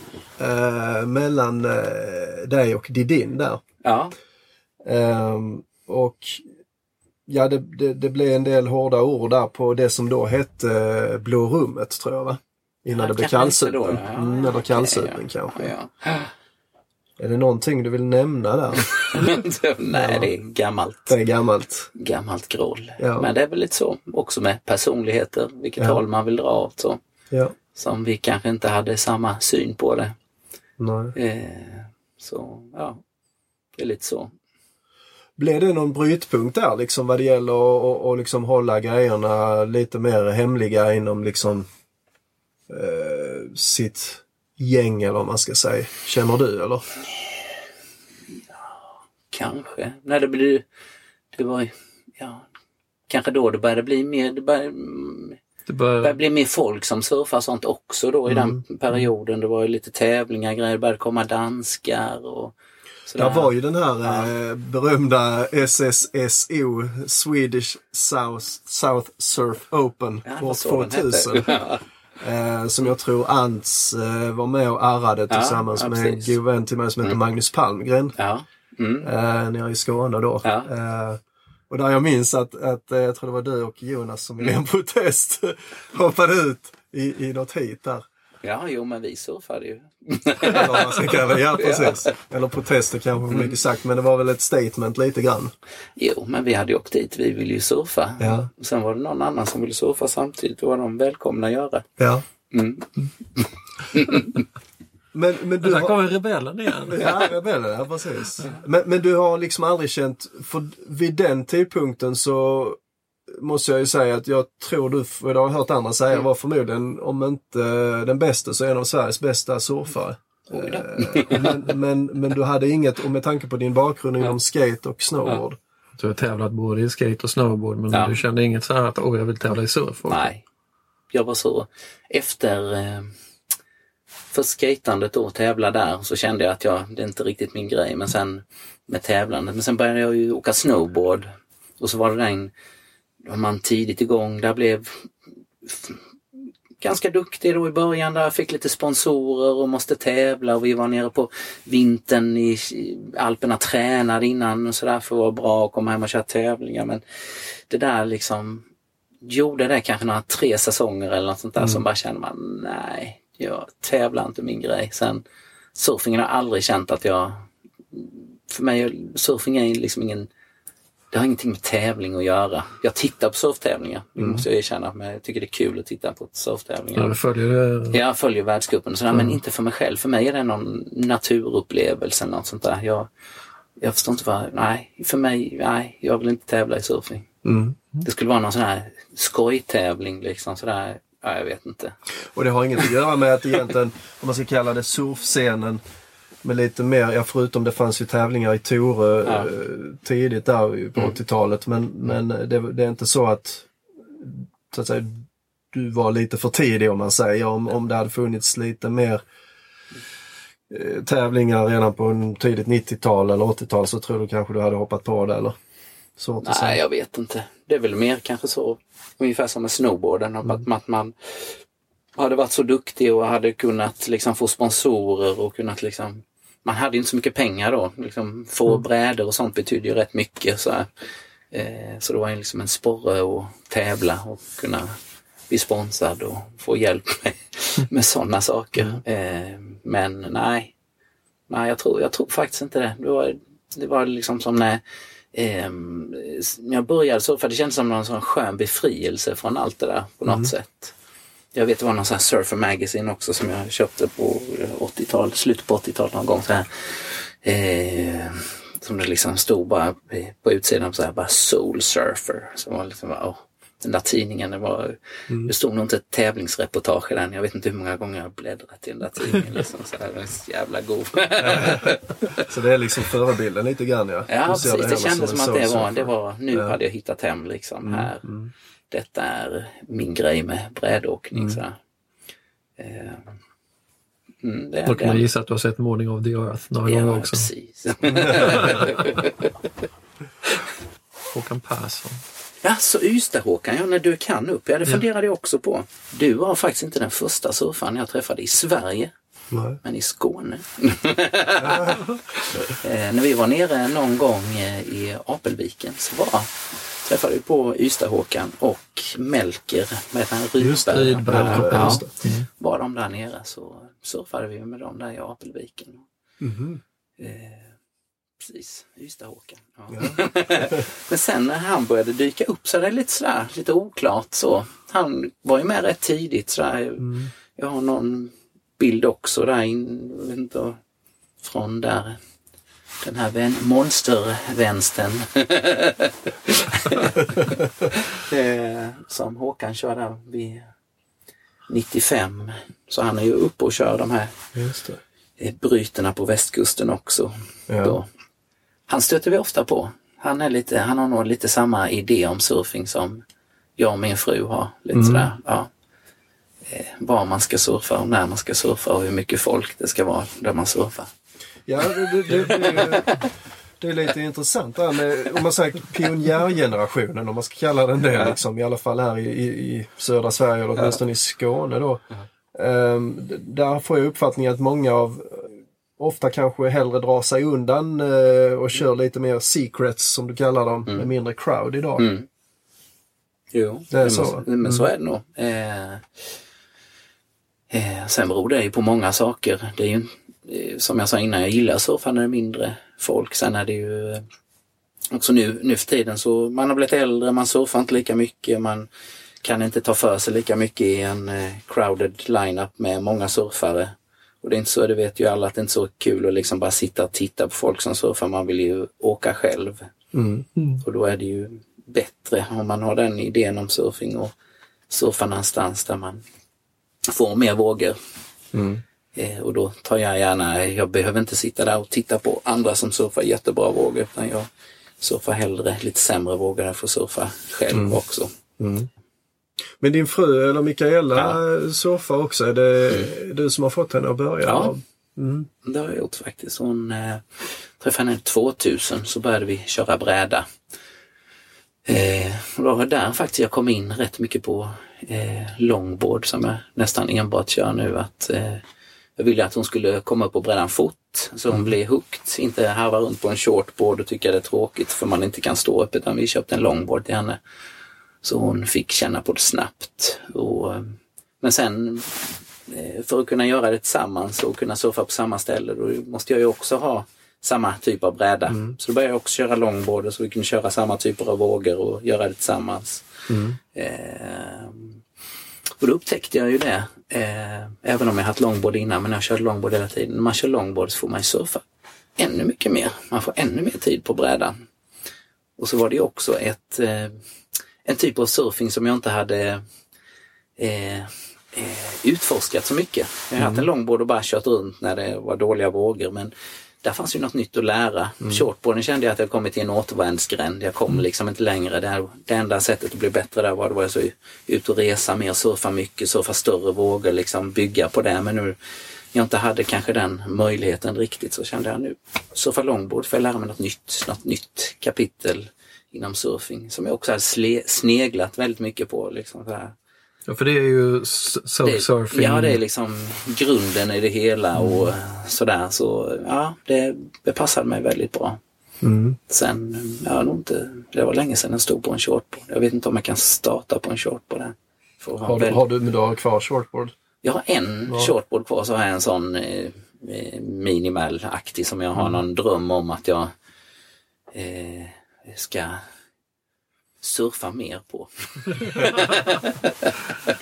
eh, mellan eh, dig och Didin där. Ja. Eh, och Ja, det, det, det blev en del hårda ord där på det som då hette Blå rummet, tror jag, va? Innan ja, det blev kallsupen. Då, ja. Mm, eller kallsupen, okay, ja. kanske. Ja. Är det någonting du vill nämna där? Nej, ja. det är gammalt. Det är gammalt. Gammalt grål. Ja. Men det är väl lite så, också med personligheter, vilket ja. håll man vill dra åt. Så. Ja. som vi kanske inte hade samma syn på det. Nej. Eh, så ja, det är lite så. Blev det någon brytpunkt där liksom vad det gäller att och, och liksom hålla grejerna lite mer hemliga inom liksom eh, sitt gäng eller vad man ska säga? Känner du eller? Ja, kanske. Nej, det blev det var ja, kanske då det började bli mer det började, det började... började bli mer folk som surfar sånt också då i mm. den perioden. Det var ju lite tävlingar, grejer, det började komma danskar och sådär. Det var ju den här ja. eh, berömda S S S O, Swedish South, South Surf Open, ja, tvåtusen. Ja. Eh, som jag tror Ants eh, var med och arrade ja, tillsammans ja, med en god vän till mig som heter mm. Magnus Palmgren. Ja. Mm. Eh, nere i Skåne då. Ja. Eh, och där jag minns att, att jag tror det var du och Jonas som i en protest hoppade ut i, i något hit där. Ja, jo, men vi surfade ju. Ja, kan, ja, precis. Eller protester kanske mycket mm. sagt, men det var väl ett statement lite grann. Jo, men vi hade ju åkt dit, vi ville ju surfa. Ja. Och sen var det någon annan som ville surfa samtidigt, och var de välkomna att göra. Ja. Mm. men, men du där har... kommer rebellen igen. Ja, rebellen, ja, precis. Men, men du har liksom aldrig känt, för vid den tidpunkten så... måste jag ju säga att jag tror du, och jag har hört andra säga, mm. var förmodligen om inte den bästa så en av Sveriges bästa surfare. Mm. men, men, men du hade inget, och med tanke på din bakgrund inom ja. skate och snowboard. Ja. Du har tävlat både i skate och snowboard, men ja. du kände inget så här att åh, jag vill tävla i surf. Också. Nej, jag var så. Efter för skatandet och tävla där så kände jag att jag, det är inte riktigt min grej, men sen med tävlandet. Men sen började jag ju åka snowboard, och så var det en man tidigt igång där blev f- ganska duktig då i början där, fick lite sponsorer och måste tävla, och vi var nere på vintern i Alperna, tränade innan och sådär för att vara bra och komma hem och köra tävlingar, men det där liksom gjorde det kanske några tre säsonger eller något sånt där mm. som bara kände man nej, jag tävlar inte min grej. Sen surfingen har aldrig känt att jag, för mig surfing är liksom ingen, det har ingenting med tävling att göra. Jag tittar på surftävlingar. Det mm. måste jag erkänna. Men jag tycker det är kul att titta på surftävlingar. Ja, du följer... Jag följer världscupen och sådär. Mm. Men inte för mig själv. För mig är det någon naturupplevelse eller något sånt där. Jag, jag förstår inte vad... Nej, för mig... Nej, jag vill inte tävla i surfing. Mm. Mm. Det skulle vara någon sån här skojtävling liksom. Sådär... Ja, jag vet inte. Och det har inget att göra med att egentligen... om man ska kalla det surfscenen... men lite mer, ja, förutom det fanns ju tävlingar i Tore ja. tidigt där på mm. åttiotalet, men, men det, det är inte så att, så att säga, du var lite för tidig om man säger, om, om det hade funnits lite mer eh, tävlingar redan på en tidigt nittiotal eller åttiotal så tror du kanske du hade hoppat på det eller? Svårt att säga. Nej, jag vet inte. Det är väl mer kanske så, ungefär som med snowboarden, mm. att, att man hade varit så duktig och hade kunnat liksom få sponsorer och kunnat liksom, man hade inte så mycket pengar då. Liksom få mm. brädor och sånt betyder ju rätt mycket. Så, eh, så det var liksom en sporre att tävla och kunna bli sponsrad och få hjälp med, med sådana saker. Mm. Eh, men nej, nej jag, tror, jag tror faktiskt inte det. Det var, det var liksom som när eh, jag började så, för det kändes som någon sån skön befrielse från allt det där på något mm. sätt. Jag vet, det var någon sån här Surfer Magazine också som jag köpte på åttiotalet, slutet på åttiotalet någon gång så här. Eh, som det liksom stod bara på utsidan så här, bara Soul Surfer. Som var liksom, åh, den där tidningen, det var, mm. det stod nog inte ett tävlingsreportage i den. Jag vet inte hur många gånger jag bläddrat i den där tidningen liksom, så här, så jävla god. Så det är liksom förebilden lite grann, ja. Ja, precis. Det, det kändes som, som att det var, det var, nu ja. hade jag hittat hem liksom mm, här. Mm. Detta är min grej med brädåkning. Mm. Så. Eh, mm, det, då kan man gissa att du har sett Morning of the Earth några ja, gånger också. Ja, precis. Håkan Persson. Alltså Ystad-Håkan, ja, när du kan upp. Ja, det funderade jag också på. Du var faktiskt inte den första surfaren jag träffade i Sverige. Nej. Men i Skåne. eh, när vi var nere någon gång i Apelviken så var... träffade vi på Ystad-Håkan och Melker med den här Rydberg. Ja, var de där nere så surfade vi med dem där i Apelviken. Mm-hmm. Eh, precis, Ystad-Håkan. Ja. Ja. Men sen när han började dyka upp så är det lite sådär, lite oklart så. Han var ju med rätt tidigt sådär. Mm. jag har någon bild också där in, från där den här vän, monstervänstern som Håkan kör där vid nittiofem, så han är ju uppe och kör de här Just det. bryterna på västkusten också. Ja. Då. Han stöter vi ofta på. Han, är lite, han har nog lite samma idé om surfing som jag och min fru har. Lite mm. sådär, ja. eh, var man ska surfa och när man ska surfa och hur mycket folk det ska vara där man surfar. Ja, det, det, det, det är lite intressant där med, om man säger pionjärgenerationen, om man ska kalla den det, liksom, i alla fall här i, i södra Sverige eller åtminstone i Skåne då. Um, där får jag uppfattningen att många av ofta kanske hellre drar sig undan uh, och kör lite mer secrets som du kallar dem, mm. med mindre crowd idag. Mm. Jo, det är men, så. men mm. så är det nog. Eh, eh, sen beror det ju på många saker. Det är ju, som jag sa innan, jag gillar surfaren när det är mindre folk. Sen är det ju också nu, nu för tiden så man har blivit äldre, man surfar inte lika mycket, man kan inte ta för sig lika mycket i en crowded lineup med många surfare. Och det är inte så, det vet ju alla, att det inte är så kul att liksom bara sitta och titta på folk som surfar. Man vill ju åka själv. Mm. Mm. Och då är det ju bättre om man har den idén om surfing och surfa någonstans där man får mer vågor. Mm. Och då tar jag gärna, jag behöver inte sitta där och titta på andra som surfar jättebra vågor, utan jag surfar hellre lite sämre vågor där jag får surfa själv mm. också. Mm. Men din fru eller Mikaela ja. surfar också, är det mm. du som har fått henne att börja? Ja, mm. det har jag gjort faktiskt. Hon eh, träffade henne tvåtusen, så började vi köra bräda. Eh, och då var där faktiskt jag kom in rätt mycket på eh, longboard som jag nästan enbart kör nu, att eh, jag ville att hon skulle komma upp och brädan fort, så hon mm. blev hooked. Inte harva runt på en shortboard och tycka det är tråkigt för man inte kan stå upp, utan vi köpte en longboard till henne. Så hon fick känna på det snabbt. Och, men sen för att kunna göra det tillsammans och kunna surfa på samma ställe, då måste jag ju också ha samma typ av bräda. Mm. Så då började jag också köra longboard så vi kunde köra samma typer av vågor och göra det tillsammans. Mm. Eh, Och då upptäckte jag ju det, eh, även om jag haft longboard innan, men jag körde longboard hela tiden. När man kör longboard så får man surfa ännu mycket mer. Man får ännu mer tid på brädan. Och så var det också ett, eh, en typ av surfing som jag inte hade eh, eh, utforskat så mycket. Jag hade mm. haft en longboard och bara kört runt när det var dåliga vågor, men där fanns ju något nytt att lära. Mm. Shortboarden kände jag att jag kommit till en återvändsgränd. Jag kom liksom inte längre. Det, här, det enda sättet att bli bättre där var att jag ut och resa mer, surfa mycket, surfa större vågor, liksom bygga på det. Men nu jag inte hade kanske den möjligheten riktigt, så kände jag nu surfa longboard för att lära mig något nytt, något nytt kapitel inom surfing som jag också hade sle- sneglat väldigt mycket på. Liksom så här. Ja, för det är ju surfing. Ja, det är liksom grunden i det hela och mm. sådär. Så ja, det, det passade mig väldigt bra. Mm. Sen, ja, nog inte, det var länge sedan jag stod på en shortboard. Jag vet inte om jag kan starta på en shortboard här. För har, väldigt... har du, men du har kvar shortboard? Jag har en ja. shortboard kvar, så har jag en sån eh, minimal-aktig som jag har någon dröm om att jag eh, ska... surfa mer på.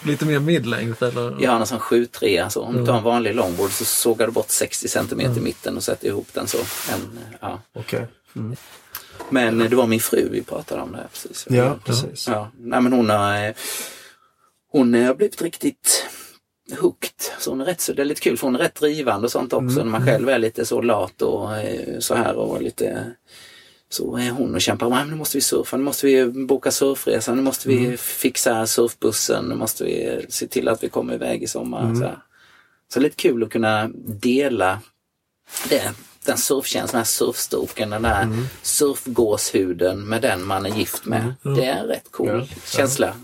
Lite mer midlängd eller? Jag har en sån sju tre, alltså. Om mm. du tar en vanlig longboard så sågar du bort sextio centimeter mm. i mitten och sätter ihop den så. En, ja. Okej. Okay. Mm. Men det var min fru vi pratade om det här precis. Ja, ja. precis. Ja. Nej, men hon har, hon har blivit riktigt hooked. Så hon är rätt, så det är lite kul för hon är rätt drivande och sånt också. Mm. När man själv är lite så lat och så här och lite... så är hon och kämpar, nu måste vi surfa, nu måste vi boka surfresan, nu måste vi mm. fixa surfbussen, nu måste vi se till att vi kommer iväg i sommar. Mm. Så, så lite kul att kunna dela det, den surfkänslan, den här surfstoken, den där mm. surfgåshuden med den man är gift med. Mm. Det är en rätt cool ja. känsla.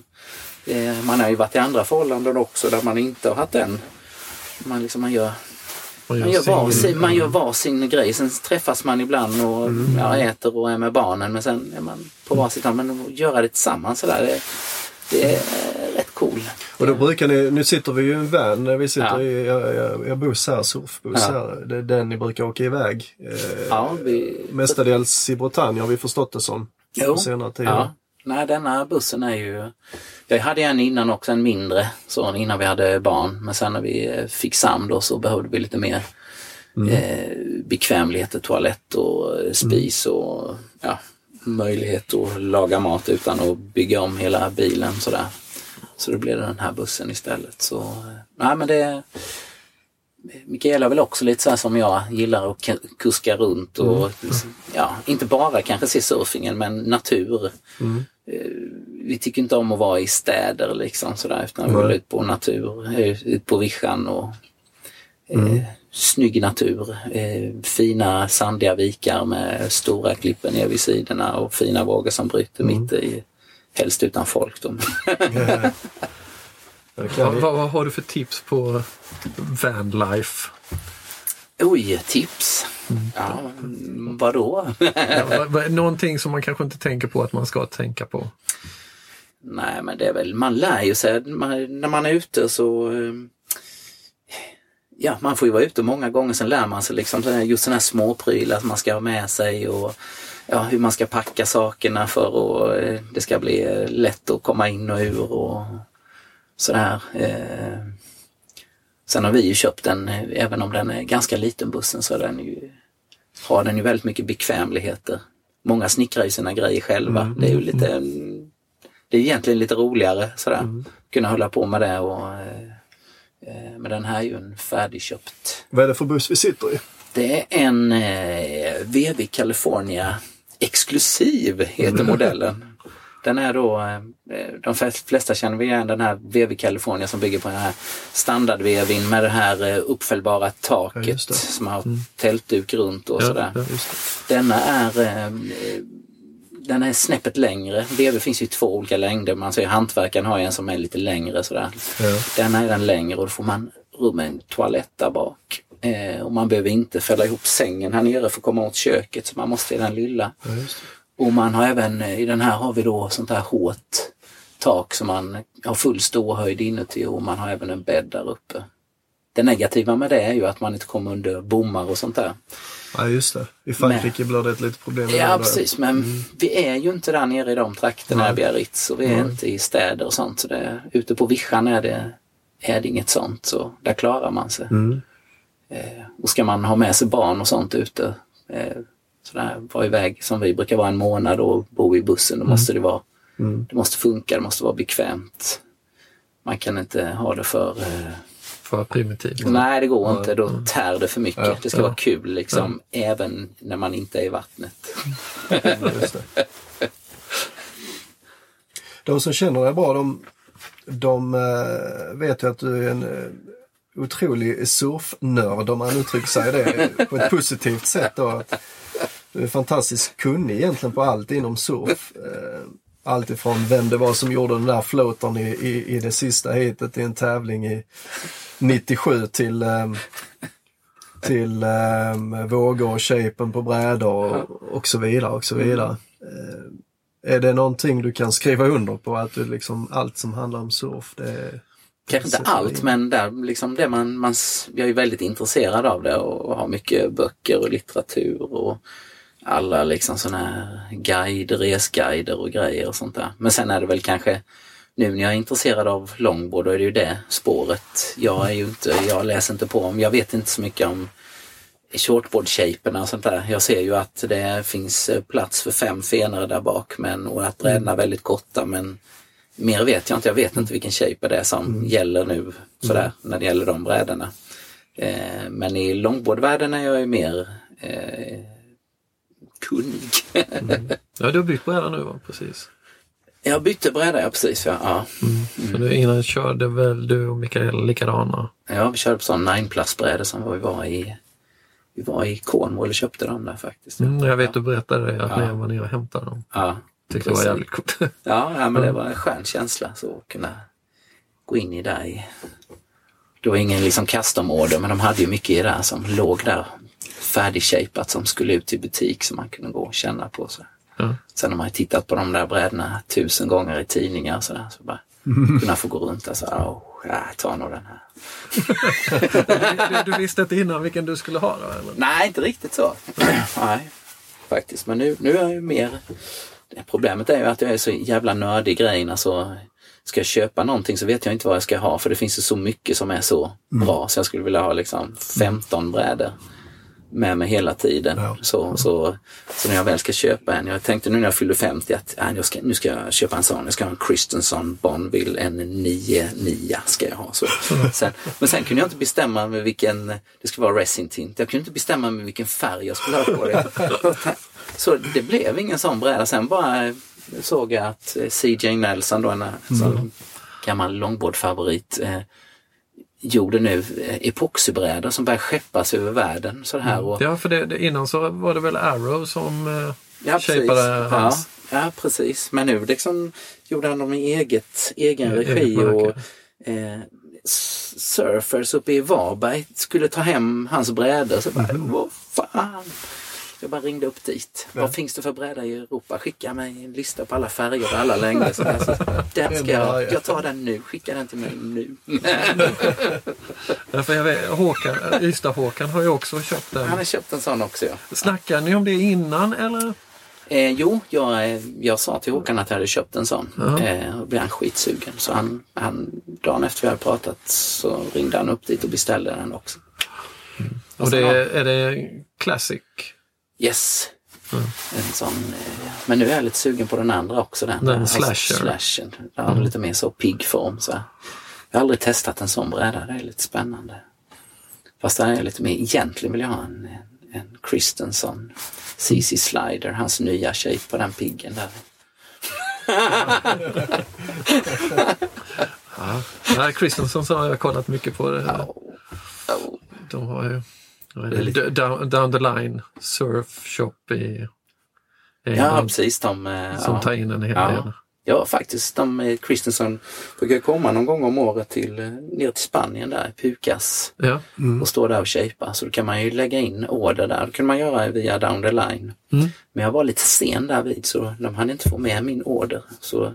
Man har ju varit i andra förhållanden också där man inte har haft den. Man liksom, man gör... Man gör, varsin, man gör varsin grej. Sen träffas man ibland och mm. ja, äter och är med barnen. Men sen är man på varsitt hand. Men att göra det tillsammans så där, det, det är rätt cool. Och då brukar ni, nu sitter vi ju i en van. Vi sitter ja. i, jag, jag, jag buss här, surfbuss ja. här. Det är den ni brukar åka iväg. Eh, ja, vi, mestadels i Bretagne har vi förstått det som. Jo, på senare tid. Ja. nej, denna bussen är ju... Jag hade en innan också, en mindre, så innan vi hade barn. Men sen när vi fick sam då så behövde vi lite mer mm. eh, bekvämligheter, toalett och spis mm. och ja, möjlighet att laga mat utan att bygga om hela bilen sådär. Så då blev det den här bussen istället. Så, nej, men det... Mikaela är väl också lite så här som jag, gillar att kuska runt och mm. ja, inte bara kanske se surfingen men natur. Mm. Vi tycker inte om att vara i städer liksom sådär, utan mm. vi vill ut på natur, ut på vischan och mm. eh, snygg natur, eh, fina sandiga vikar med stora klippor ner vid sidorna och fina vågor som bryter mm. mitt i, helst utan folk då. Yeah. Vad, vad, vad har du för tips på vanlife? Oj, tips? Mm. Ja, vadå? Ja, någonting som man kanske inte tänker på att man ska tänka på? Nej, men det är väl, man lär ju sig, man, när man är ute så... Ja, man får ju vara ute många gånger, sen lär man sig liksom just sådana här små prylar som man ska ha med sig och... Ja, hur man ska packa sakerna för att det ska bli lätt att komma in och ur och... Sådär. Eh. Sen har vi ju köpt den, även om den är ganska liten bussen, så den ju, har den ju väldigt mycket bekvämligheter. Många snickrar ju sina grejer själva. Mm. Det är ju lite, det är egentligen lite roligare sådär. Mm. Kunna hålla på med det och eh, men den här är ju en färdigköpt. Vad är det för buss vi sitter i? Det är en eh, V V California exklusiv heter modellen. Den är då, de flesta känner vi igen den här V V Kalifornien som bygger på den här standardvevin med det här uppfällbara taket, ja, som har mm. tältduk runt och ja, sådär. Ja, denna är, den är snäppet längre. V V finns ju två olika längder. Man ser hantverkaren har en som är lite längre sådär. Ja. Denna är den längre och då får man rum med en toalett där bak. Och man behöver inte fälla ihop sängen här nere för att komma åt köket, så man måste i den lilla. Ja, just det. Och man har även, i den här har vi då sånt här hårt tak som man har full ståhöjd inuti, och man har även en bädd där uppe. Det negativa med det är ju att man inte kommer under bommar och sånt där. Ja, just det. I Frankrike blir det ett litet problem. Med ja, precis. Men mm. vi är ju inte där nere i de trakterna i Biarritz, och vi är mm. inte i städer och sånt. Så det, ute på vischan är det, är det inget sånt, så där klarar man sig. Mm. Eh, och ska man ha med sig barn och sånt ute... Eh, så där var iväg som vi brukar vara en månad och bo i bussen, då måste det vara mm. det måste funka, det måste vara bekvämt. Man kan inte ha det för för primitivt. Nej, det går inte, då tär det för mycket. Ja, det ska ja. vara kul liksom, ja. även när man inte är i vattnet. Ja, just det. De som känner dig bra, de, de vet ju att du är en otrolig surfnörd, om man uttrycker sig det på ett positivt sätt. Och du är fantastiskt kunnig egentligen på allt inom surf. Allt ifrån vem det var som gjorde den där floatern i, i, i det sista hitet i en tävling i nittiosju till, till um, vågor och shapen på brädor och, och så vidare och så vidare. Mm. Är det någonting du kan skriva under på, att du liksom, allt som handlar om surf, det är... Kanske inte allt, men där, liksom det man, man, jag är väldigt intresserad av det och har mycket böcker och litteratur och alla liksom såna här guider, resguider och grejer och sånt där. Men sen är det väl kanske, nu när jag är intresserad av longboard, då är det ju det spåret. Jag är ju inte, jag läser inte på om, jag vet inte så mycket om shortboard-shaperna och sånt där. Jag ser ju att det finns plats för fem fenare där bak, men, och att rädna väldigt korta, men mer vet jag inte. Jag vet inte vilken shape det är som mm. gäller nu sådär, mm. när det gäller de brädorna. Eh, men i longboardvärlden är jag ju mer eh, kunnig. Mm. Ja, du har bytt bräda nu, va? Precis. Jag bytte bräda, ja, precis. Ja. Ja. Mm. Mm. Så innan körde väl du och Mikael likadana? Ja, vi körde på sån nine plus-brädor som vi var i vi var i Cornwall och köpte dem där faktiskt. Ja. Mm, jag vet, du berättade det, att ja. ni var nere och hämtade dem. Ja. Tyckte det var jävligt coolt. Ja, ja, men det var en skön känsla så att kunna gå in i där. Det var ingen liksom custom-order, men de hade ju mycket i där som låg där färdigshapat som skulle ut i butik, som man kunde gå och känna på. Så. Mm. Sen när man har tittat på de där brädorna tusen gånger i tidningar så där, så bara mm. kunna få gå runt där så här, oh, ja, ta nog den här. du, du visste inte innan vilken du skulle ha då? Eller? Nej, inte riktigt så. Nej, faktiskt. Men nu, nu är jag ju mer... Problemet är ju att jag är så jävla nördig grejen. Alltså, ska jag köpa någonting så vet jag inte vad jag ska ha. För det finns ju så mycket som är så mm. bra. Så jag skulle vilja ha liksom femton brädor med mig hela tiden. Ja. Så, så, så när jag väl ska köpa en. Jag tänkte nu när jag fyllde femtio att äh, jag ska, nu ska jag köpa en sån. Jag ska ha en Christensen Bonneville, en nio nio ska jag ha. Så. Sen, men sen kunde jag inte bestämma med vilken, det skulle vara resin tint. Jag kunde inte bestämma med vilken färg jag skulle ha på det. Så det blev ingen sån bräda. Sen bara såg jag att C J Nelson, då, en mm. gammal longboardfavorit, eh, gjorde nu epoxybrädor som börjar skeppas över världen. Så här. Mm. Ja, för det, det, innan så var det väl Arrow som eh, ja, shapade hans. Ja, ja, precis. Men nu liksom gjorde han dem i eget, egen regi. E- och eh, surfers uppe i Varberg skulle ta hem hans brädor. Så bara, mm. vad fan... Jag bara ringde upp dit. Ja. Vad finns det för bräda i Europa? Skicka mig en lista på alla färger och alla längder. Så alltså, den ska jag, jag tar den nu. Skicka den till mig nu. Därför jag vet, Håkan, Ystad-Håkan har ju också köpt den. Han har köpt en sån också, ja. Snackar ni om det innan, eller? Eh, jo, jag, jag sa till Håkan att jag hade köpt en sån. Uh-huh. Eh, och blev han skitsugen. Så han, han, dagen efter vi hade pratat så ringde han upp dit och beställde den också. Mm. Och, och det, har... är det classic? Yes. Mm. En sån, men nu är jag lite sugen på den andra också. Den, den alltså, slasher. Slashen. Den har mm. lite mer så pigg form. Så. Jag har aldrig testat en sån bräda. Det är lite spännande. Fast den är lite mer... Egentligen vill jag ha en, en Christensen C C Slider. Hans nya shape på den piggen där. Ja, Christensen så har jag kollat mycket på det. Oh. Oh. De har ju... Lite... Down, down the line surf shop i England, ja, precis, de, som ja, tar in en hel ja, del. Ja, faktiskt. De, Christensen brukar komma någon gång om året till, ner till Spanien där, Pukas, ja. mm. och stå där och shapea. Så då kan man ju lägga in order där. Det kunde man göra via down the line. Mm. Men jag var lite sen där vid så de hann inte få med min order. Så...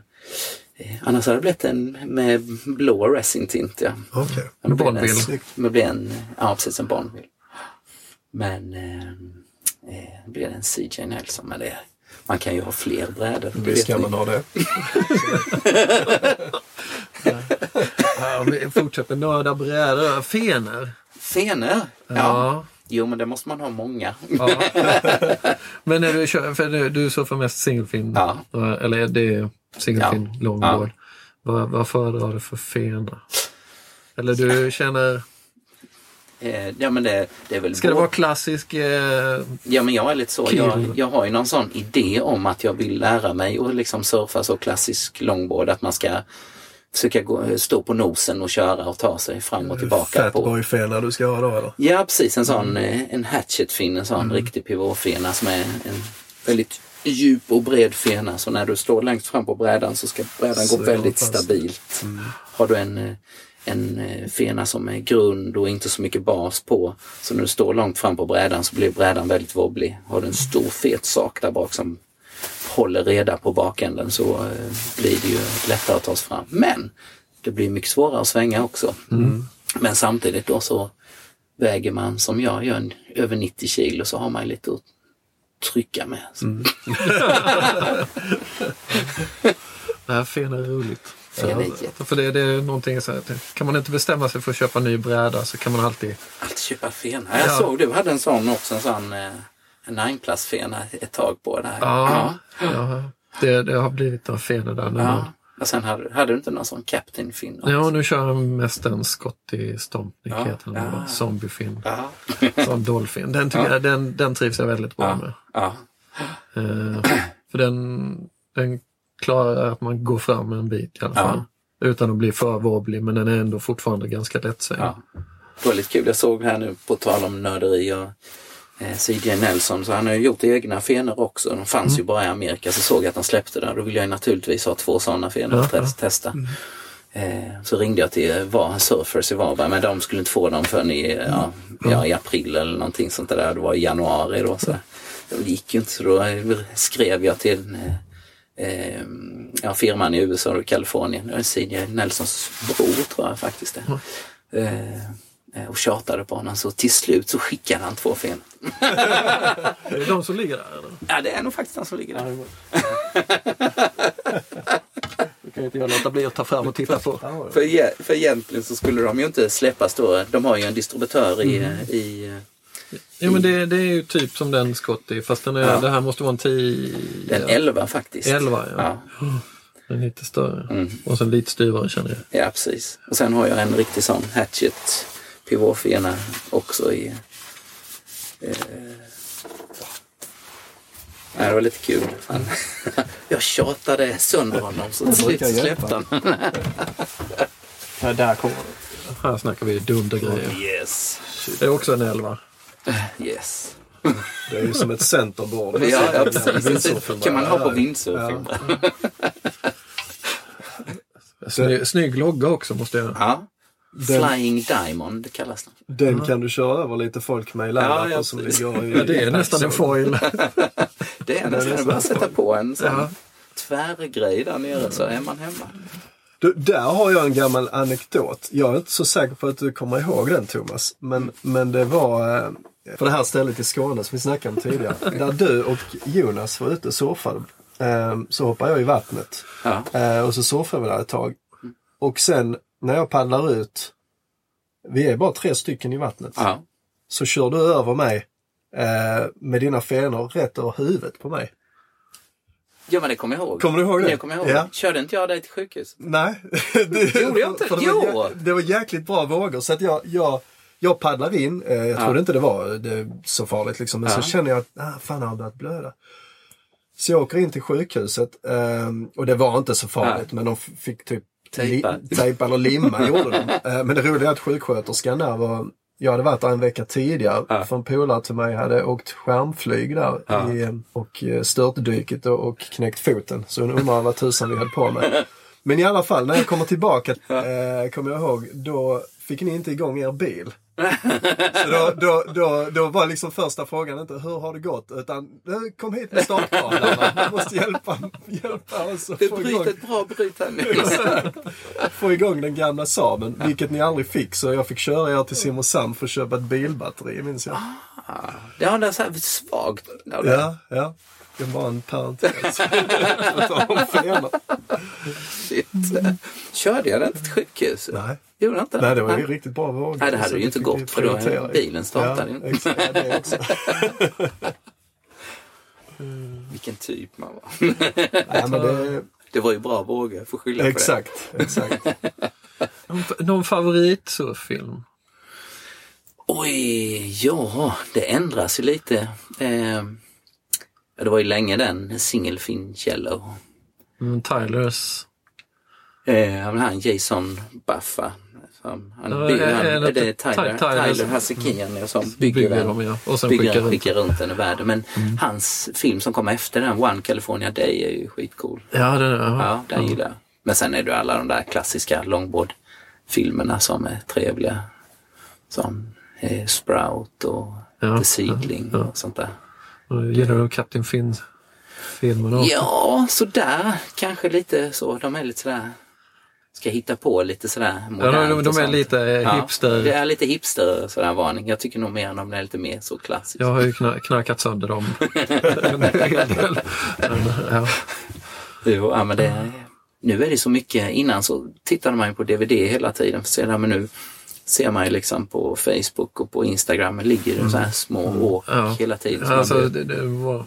Annars hade det blivit en med blå resin tint, ja. Okej. Okay. Bonneville. Det blev en, ja, precis, en Bonneville. Men eh, det blir en C J Nelson med det. Man kan ju ha fler brädor. Hur ska man ha det? Ja, vi fortsätter nörda brädor. Fenor. Fenor? Ja. ja. Jo, men det måste man ha många. Ja. Men när du kör, för du, du surfar mest singelfin. Ja. Eller är det singelfin ja. longboard? Ja. Vad, vad föredrar du för fenor? Eller du känner... Eh, ja, men det, det är väl ska bra. Det vara klassisk eh, ja, men jag är lite så jag, jag har ju någon sån idé om att jag vill lära mig och liksom surfa så klassisk longboard att man ska försöka gå, stå på nosen och köra och ta sig fram och tillbaka. Fatboy-fena du ska ha då, eller? Ja, precis, en sån mm. en hatchet-fin, en sån mm. riktig pivot-fena som är en väldigt djup och bred fena, så när du står längst fram på brädan så ska brädan så gå väldigt fast. stabilt. Mm. Har du en en fena som är grund och inte så mycket bas på. Så när du står långt fram på brädan så blir brädan väldigt wobblig. Har du en stor fet sak där bak som håller reda på bakänden så blir det ju lättare att ta sig fram. Men det blir mycket svårare att svänga också. Mm. Men samtidigt då så väger man som jag gör över nittio kilo så har man lite att trycka med. Mm. Det här fena är roligt. Ja, för det, det är någonting så här, kan man inte bestämma sig för att köpa en ny bräda så kan man alltid... Alltid köpa fena. Jag ja. såg du hade en sån också, en sån nine-plus-fena ett tag på där. Ja, ja. ja. Det, det har blivit några fenor där nu. Ja. Och sen hade, hade du inte någon sån Captain-fin? Ja, nu kör jag mest en skottig stompning, ja. heter den, ja. zombie-fin. Ja. Sån dolphin. Den, tycker ja. jag, den, den trivs jag väldigt bra ja. med. Ja. Uh, för den... den klarar att man går fram en bit i alla fall. Ja. Utan att bli för wobblig, men den är ändå fortfarande ganska lättsväng. Ja. Det var lite kul. Jag såg här nu på tal om nörderi och eh, C J Nelson, så han har ju gjort egna fenor också. De fanns mm. ju bara i Amerika, så såg jag att han släppte det. Då ville jag naturligtvis ha två sådana fenor att ja. testa. Mm. Eh, så ringde jag till var, surfers i Varberg, men de skulle inte få dem förrän i, mm. ja, ja, i april eller någonting sånt där. Det var i januari då. Så. Det gick ju inte, så då skrev jag till en, Eh, ja, firman i U S A och Kalifornien. Det är C J Nelsons bror, tror jag faktiskt det. Mm. Eh, och tjatade på honom, så till slut så skickade han två film. Är det de som ligger där? Eller? Ja, det är nog faktiskt de som ligger där. Då kan inte jag låta bli att ta fram och titta på. För, för egentligen så skulle de ju inte släppas då. De har ju en distributör i... Mm. i Ja, men det, det är ju typ som den Scotty, fast den är, ja. Det här måste vara en tio... Den elva faktiskt. elva, ja. ja. Den är lite större. Mm. Och sen lite styvare, känner jag. Ja, precis. Och sen har jag en riktig sån hatchet pivot för ena också i... Eh... Nej, det var lite kul. Han... Jag tjatade sönder honom så till slut släppte han. Ja, där kommer det. Här snackar vi dumda grejer. Yes. Det är också en elva. Yes. Det är ju som ett centerbord. Ja, ja, kan man ha på windsurfing? Ja. Sny, snygg logga också, måste jag. Ja. Den, Flying Diamond, det kallas den. Den kan du köra över lite folk med i läraren. Ja, ja, ja, det är nästan en foil. Det är nästan, bara sätta på en sån ja. tvärgrej där nere så är man hemma. Du, där har jag en gammal anekdot. Jag är inte så säker på att du kommer ihåg den, Thomas. Men, men det var för det här stället i Skåne som vi snackade om tidigare. Där du och Jonas var ute och surfade. Så hoppade jag i vattnet. Ja. Och så surfade vi där ett tag. Och sen när jag paddlar ut, vi är bara tre stycken i vattnet. Ja. Så kör du över mig med dina fenor rätt över huvudet på mig. Ja, men det kommer jag ihåg. Kommer du ihåg det? Jag kommer ihåg. Ja. Körde inte jag dig till sjukhus? Nej. Det gjorde jag inte. Det var, det var jäkligt bra vågor. Så att jag, jag, jag paddlar in. Jag ja. trodde inte det var det så farligt. Liksom. Men ja. så känner jag att ah, fan, jag har börjat blöda. Så jag åker in till sjukhuset. Och det var inte så farligt. Ja. Men de fick typ tejpa li, eller limma. Gjorde de. Men det roliga är att sjuksköterskan där var... Jag hade varit där en vecka tidigare ja. från polare till mig, hade åkt skärmflyg där ja. i, och störtdyket och, och knäckt foten. Så hon undrar vad tusan vi hade på med. Men i alla fall, när jag kommer tillbaka ja. eh, kommer jag ihåg, då fick ni inte igång er bil. Så då, då, då, då var liksom första frågan inte hur har det gått, utan kom hit med startbanan. Du måste hjälpa, hjälpa oss att få igång. Ett bra bryt här nu. Få igång den gamla Saaben, ja. vilket ni aldrig fick. Så jag fick köra er till Simresand för att köpa ett bilbatteri, minns jag. Ah, det har den så här svagt. Ja, ja. Det var en parentes. Shit. Körde jag den till ett sjukhus? Nej. Gjorde inte? Nej, det var ju Nej. riktigt bra våg. Nej, det hade ju inte gått för då bilen startade. Ja, exakt, det också. Vilken typ man var. Nej, men det... det var ju bra vågor, får skylla exakt, på det. Exakt, exakt. Någon favoritsurffilm? Oj, ja, det ändras ju lite. Eh, det var ju länge den, Single Fin Yellow. Mm, Tylers... Eh, han Jason Buffa. Som, han ja, bygger, ja, ja, han, det är Tyler, Tyler, Tyler Hasekian som bygger, bygger, den, dem, ja. Och sen bygger skickar, skickar runt den i världen. Men mm. hans film som kom efter den, One California Day, är ju skitcool. Ja, den, ja. Ja, den ja. gillar jag. Men sen är det alla de där klassiska longboard-filmerna som är trevliga. Som eh, Sprout och ja, The Seedling ja, ja. och sånt där. Gillar du Captain Finn-filmerna? Ja, så där kanske lite så. De är lite sådär... ska hitta på lite sådär modernt. Ja, de, de, de är lite eh, hipster. Ja, det är lite hipster sådär varning. Jag tycker nog mer om det är lite mer så klassiskt. Jag har ju kna- knackat sönder dem. men, ja. Jo, ja, men det, nu är det så mycket. Innan så tittade man ju på D V D hela tiden. För sedan, men nu ser man ju liksom på Facebook och på Instagram ligger det mm. så här små åk ja. hela tiden. Alltså, blir... det, det var...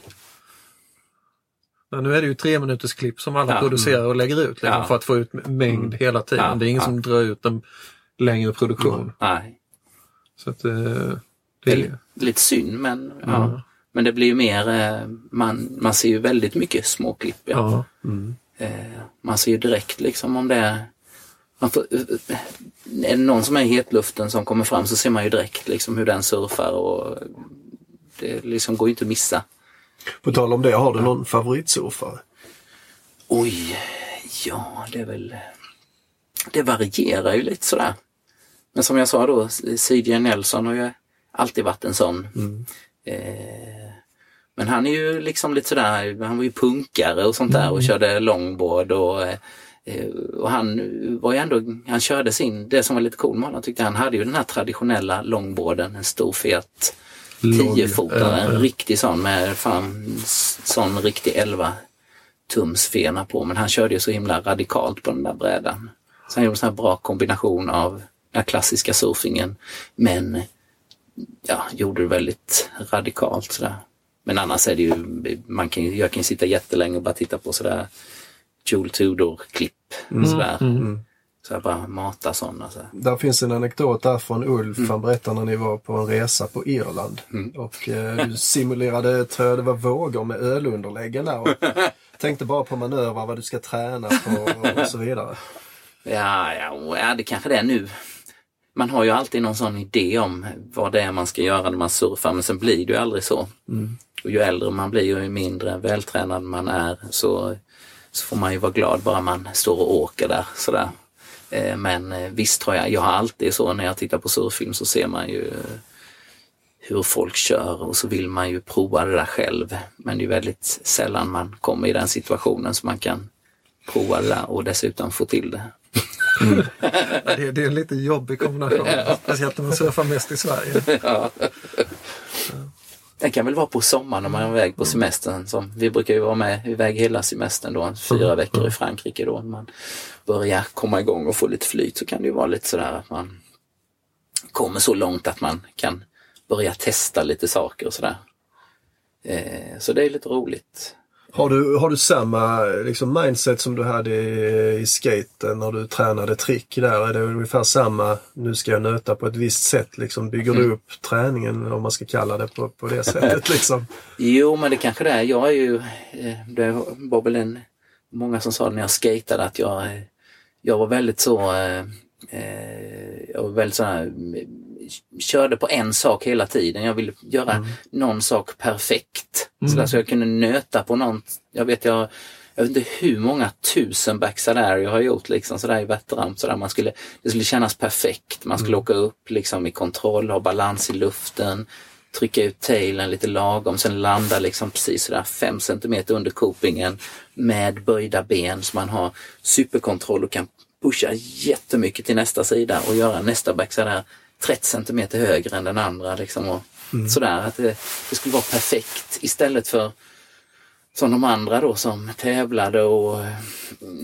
Ja, nu är det ju tre minuters klipp som alla ja. producerar och lägger ut liksom, ja. för att få ut mängd mm. hela tiden. Ja. Det är ingen ja. som drar ut en längre produktion. Nej. Så att, eh, det, det är ju... lite synd, men, ja. Ja. men det blir ju mer... Eh, man, man ser ju väldigt mycket små klipp. Ja. Ja. Mm. Eh, man ser ju direkt liksom om det är... Man får, är det någon som är i hetluften som kommer fram så ser man ju direkt liksom, hur den surfar. Och det liksom går ju inte att missa. På tal om det, har du någon favoritsurfare? Oj, ja, det är väl... Det varierar ju lite sådär. Men som jag sa då, C J Nelson har ju alltid varit en sån. Mm. Eh, men han är ju liksom lite sådär... Han var ju punkare och sånt där och mm. körde longboard och Och han var ju ändå, han körde sin, det som var lite cool med honom tyckte han, hade ju den här traditionella långborden, en stor fet tiofotare, äh, en äh. riktig sån med fan, sån riktig elva tumsfena på, men han körde ju så himla radikalt på den där brädan. Så han gjorde en sån här bra kombination av den klassiska surfingen, men ja, gjorde det väldigt radikalt sådär. Men annars är det ju, man kan, jag kan ju sitta jättelänge och bara titta på sådär Joel Tudor-klipp mm, sådär. Mm. Så jag bara matar sådana. Så. Där finns en anekdot där från Ulf. Mm. Han berättade när ni var på en resa på Irland. Mm. Och eh, simulerade, tror jag det var vågor med ölunderläggen där. Och tänkte bara på manövrar, vad du ska träna på och så vidare. Ja, ja, ja, det kanske det är nu. Man har ju alltid någon sån idé om vad det är man ska göra när man surfar. Men sen blir det ju aldrig så. Mm. Och ju äldre man blir och ju mindre vältränad man är, så, så får man ju vara glad bara man står och åker där sådär. Men visst har jag, jag har alltid så när jag tittar på surffilm så ser man ju hur folk kör och så vill man ju prova det där själv. Men det är väldigt sällan man kommer i den situationen så man kan prova det där och dessutom få till det. Mm. Ja, det, är, det är en lite jobbig kombination. Ja. Speciellt när man surfar mest i Sverige. Ja. Det kan väl vara på sommaren när man är iväg på semestern. Som vi brukar ju vara med iväg hela semestern då, fyra veckor i Frankrike då. När man börjar komma igång och få lite flyt så kan det ju vara lite sådär att man kommer så långt att man kan börja testa lite saker och sådär. Eh, så det är lite roligt. Har du, har du samma liksom mindset som du hade i, i skaten när du tränade trick där? Är det ungefär samma, nu ska jag nöta på ett visst sätt, liksom bygger mm. du upp träningen om man ska kalla det på, på det sättet liksom? Jo, men det kanske det är. Jag är ju, det var väl en, många som sa när jag skatade att jag, jag var väldigt så, eh, jag var väldigt så här, körde på en sak hela tiden. Jag ville göra mm. någon sak perfekt. Mm. Så där, så jag kunde nöta på någon. Jag vet, jag, jag vet inte hur många tusen backside där jag har gjort liksom, så där i Vättern. Så där man skulle, det skulle kännas perfekt. Man skulle mm. åka upp liksom, i kontroll, ha balans i luften, trycka ut tailen lite lagom, sen landa liksom precis sådär fem centimeter under kopingen med böjda ben så man har superkontroll och kan pusha jättemycket till nästa sida och göra nästa backside där trettio centimeter högre än den andra liksom, och mm. sådär, att det, det skulle vara perfekt istället för som de andra då som tävlade och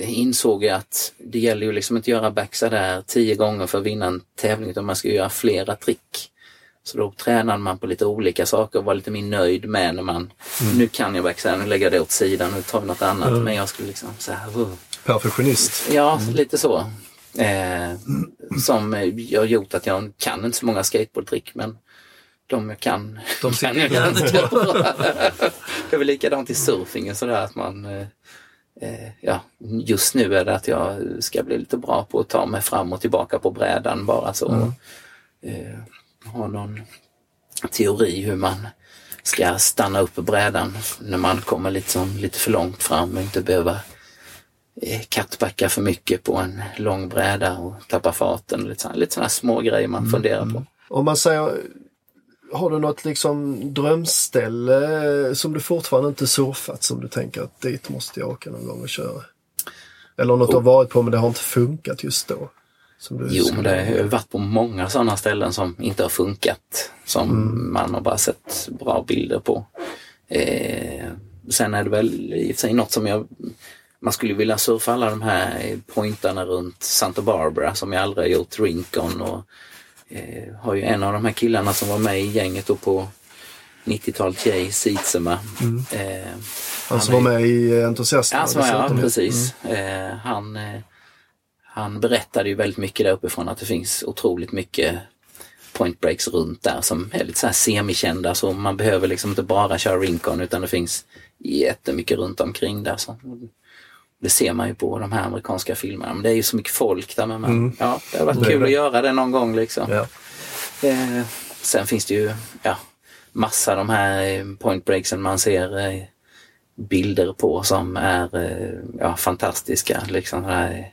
insåg att det gäller ju liksom inte göra backside där tio gånger för att vinna en tävling utan man ska göra flera trick. Så då tränade man på lite olika saker och var lite mer nöjd med när man mm. nu kan jag backside, nu lägger jag det åt sidan, nu tar vi något annat, mm. men jag skulle liksom så här, uh. perfektionist. Ja, mm. lite så. Eh, som jag har gjort att jag kan inte så många skateboardtrick, men de jag kan, de kan jag ganska bra. Det är väl likadant i surfingen sådär att man eh, ja, just nu är det att jag ska bli lite bra på att ta mig fram och tillbaka på brädan bara så mm. eh, ha någon teori hur man ska stanna upp på brädan när man kommer liksom lite för långt fram och inte behöva kattbacka för mycket på en lång bräda och tappa farten. Lite sådana, lite sådana små grejer man mm. funderar på. Om man säger, har du något liksom drömställe som du fortfarande inte surfat som du tänker att dit måste jag åka någon gång och köra? Eller något oh. du har varit på men det har inte funkat just då? Som du jo, men det har jag varit på många sådana ställen som inte har funkat. Som mm. man har bara sett bra bilder på. Eh, sen är det väl i och för sig något som jag... Man skulle vilja surfa alla de här pointarna runt Santa Barbara som jag aldrig har gjort, Rincon och eh, har ju en av de här killarna som var med i gänget då på nittiotalet, Jay Sitsema. Mm. Eh, han, han som är, var med i Entusiasterna. Alltså, ja, precis. Mm. Eh, han, eh, han berättade ju väldigt mycket där uppifrån att det finns otroligt mycket point breaks runt där som är lite så här semikända, så man behöver liksom inte bara köra Rincon utan det finns jättemycket runt omkring där så. Det ser man ju på de här amerikanska filmerna. Men det är ju så mycket folk där. Men man, mm. ja, det har varit det kul det. Att göra det någon gång. Liksom. Ja. Eh, sen finns det ju ja, massa de här point breaksen man ser eh, bilder på som är eh, ja, fantastiska. Liksom här,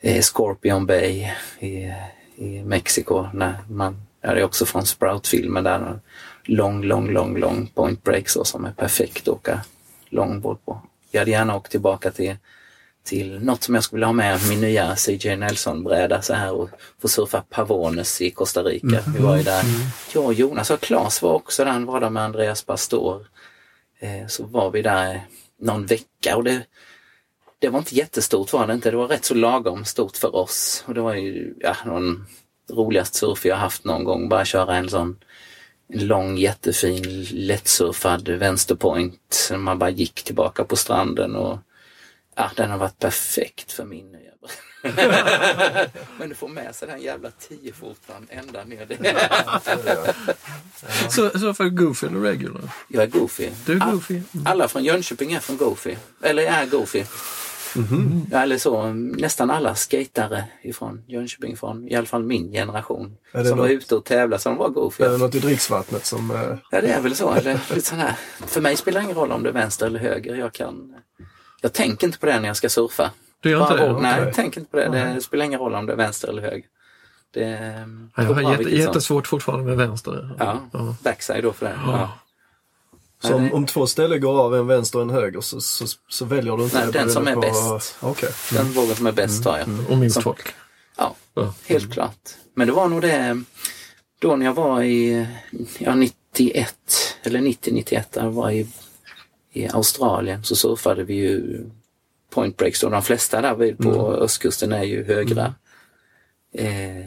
eh, Scorpion Bay i, i Mexiko. När man, ja, det är också från Sprout-filmen där. Lång, lång, lång, lång point breaks som är perfekt att åka långbord på. Jag hade gärna åkt tillbaka till till något som jag skulle ha med, min nya C J Nelson-bräda så här, och få surfa Pavones i Costa Rica. Mm. Vi var ju där. Mm. Jag och Jonas och Claes var också där, han var där med Andreas Pastor. Eh, så var vi där någon vecka och det, det var inte jättestort, var det inte. Det var rätt så lagom stort för oss. Och det var ju ja, någon roligast surf jag haft någon gång. Bara köra en sån lång, jättefin, lättsurfad vänsterpoint. Man bara gick tillbaka på stranden och ja, den har varit perfekt för min nya. Men du får med sig den jävla tiofotan ända ner det. så, så för Goofy eller regular? Jag är Goofy. Du är Goofy. Mm. Alla från Jönköping är från Goofy. Eller är Goofy. Mm-hmm. Eller så, nästan alla skatare ifrån Jönköping, från i alla fall min generation, som något, var ute och tävlade, som var Goofy. Är det något i dricksvattnet som... Uh... Ja, det är väl så. Eller, lite sån här. För mig spelar det ingen roll om det är vänster eller höger. Jag kan... Jag tänker inte på det när jag ska surfa. Du gör inte bara, det? Och, nej, jag tänker inte på det. Mm. Det spelar ingen roll om det är vänster eller höger. Det, det jag har jätte, jättesvårt fortfarande med vänster. Ja, ja. Backside då för det. Ja. Ja. Så om, om två ställen går av, en vänster och en höger, så, så, så väljer du inte... Nej, den som är på... bäst. Okay. Mm. Den vågen som är bäst tar jag. Mm. Mm. Och minst folk. Ja, ja. Helt mm. klart. Men det var nog det... Då när jag var i... Ja, nittioett. Eller nittio nittioett. Jag var i... I Australien så surfade vi ju point breaks och de flesta där vid på mm. östkusten är ju högra. Mm. Eh,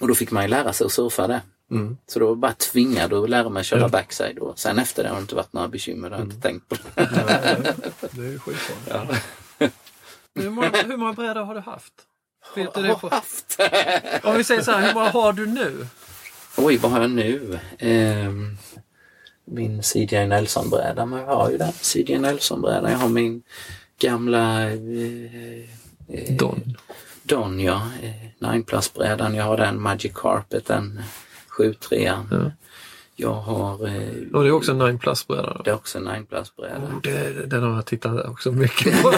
och då fick man ju lära sig att surfa det. Mm. Så då var jag bara tvingad att lära mig att köra mm. backside. Och sen efter det har det inte varit några bekymmer, jag har inte mm. tänkt på det. Det är ju skitbra. Ja. hur, många, hur många brädor har du haft? Vet du det på? Haft? Om vi säger så här, hur många har du nu? Oj, vad har jag nu? Eh, Min C D Nelson-bräda. Men jag har ju den C D Nelson-brädan. Jag har min gamla eh, eh, Don. Don, ja. Eh, nine plus-brädan. Jag har den Magic Carpet, den sju trean. Ja. Jag har... Eh, och det är också en nine plus-bräda. Det är också en nine plus-bräda. Oh, det, den har jag tittat också mycket på.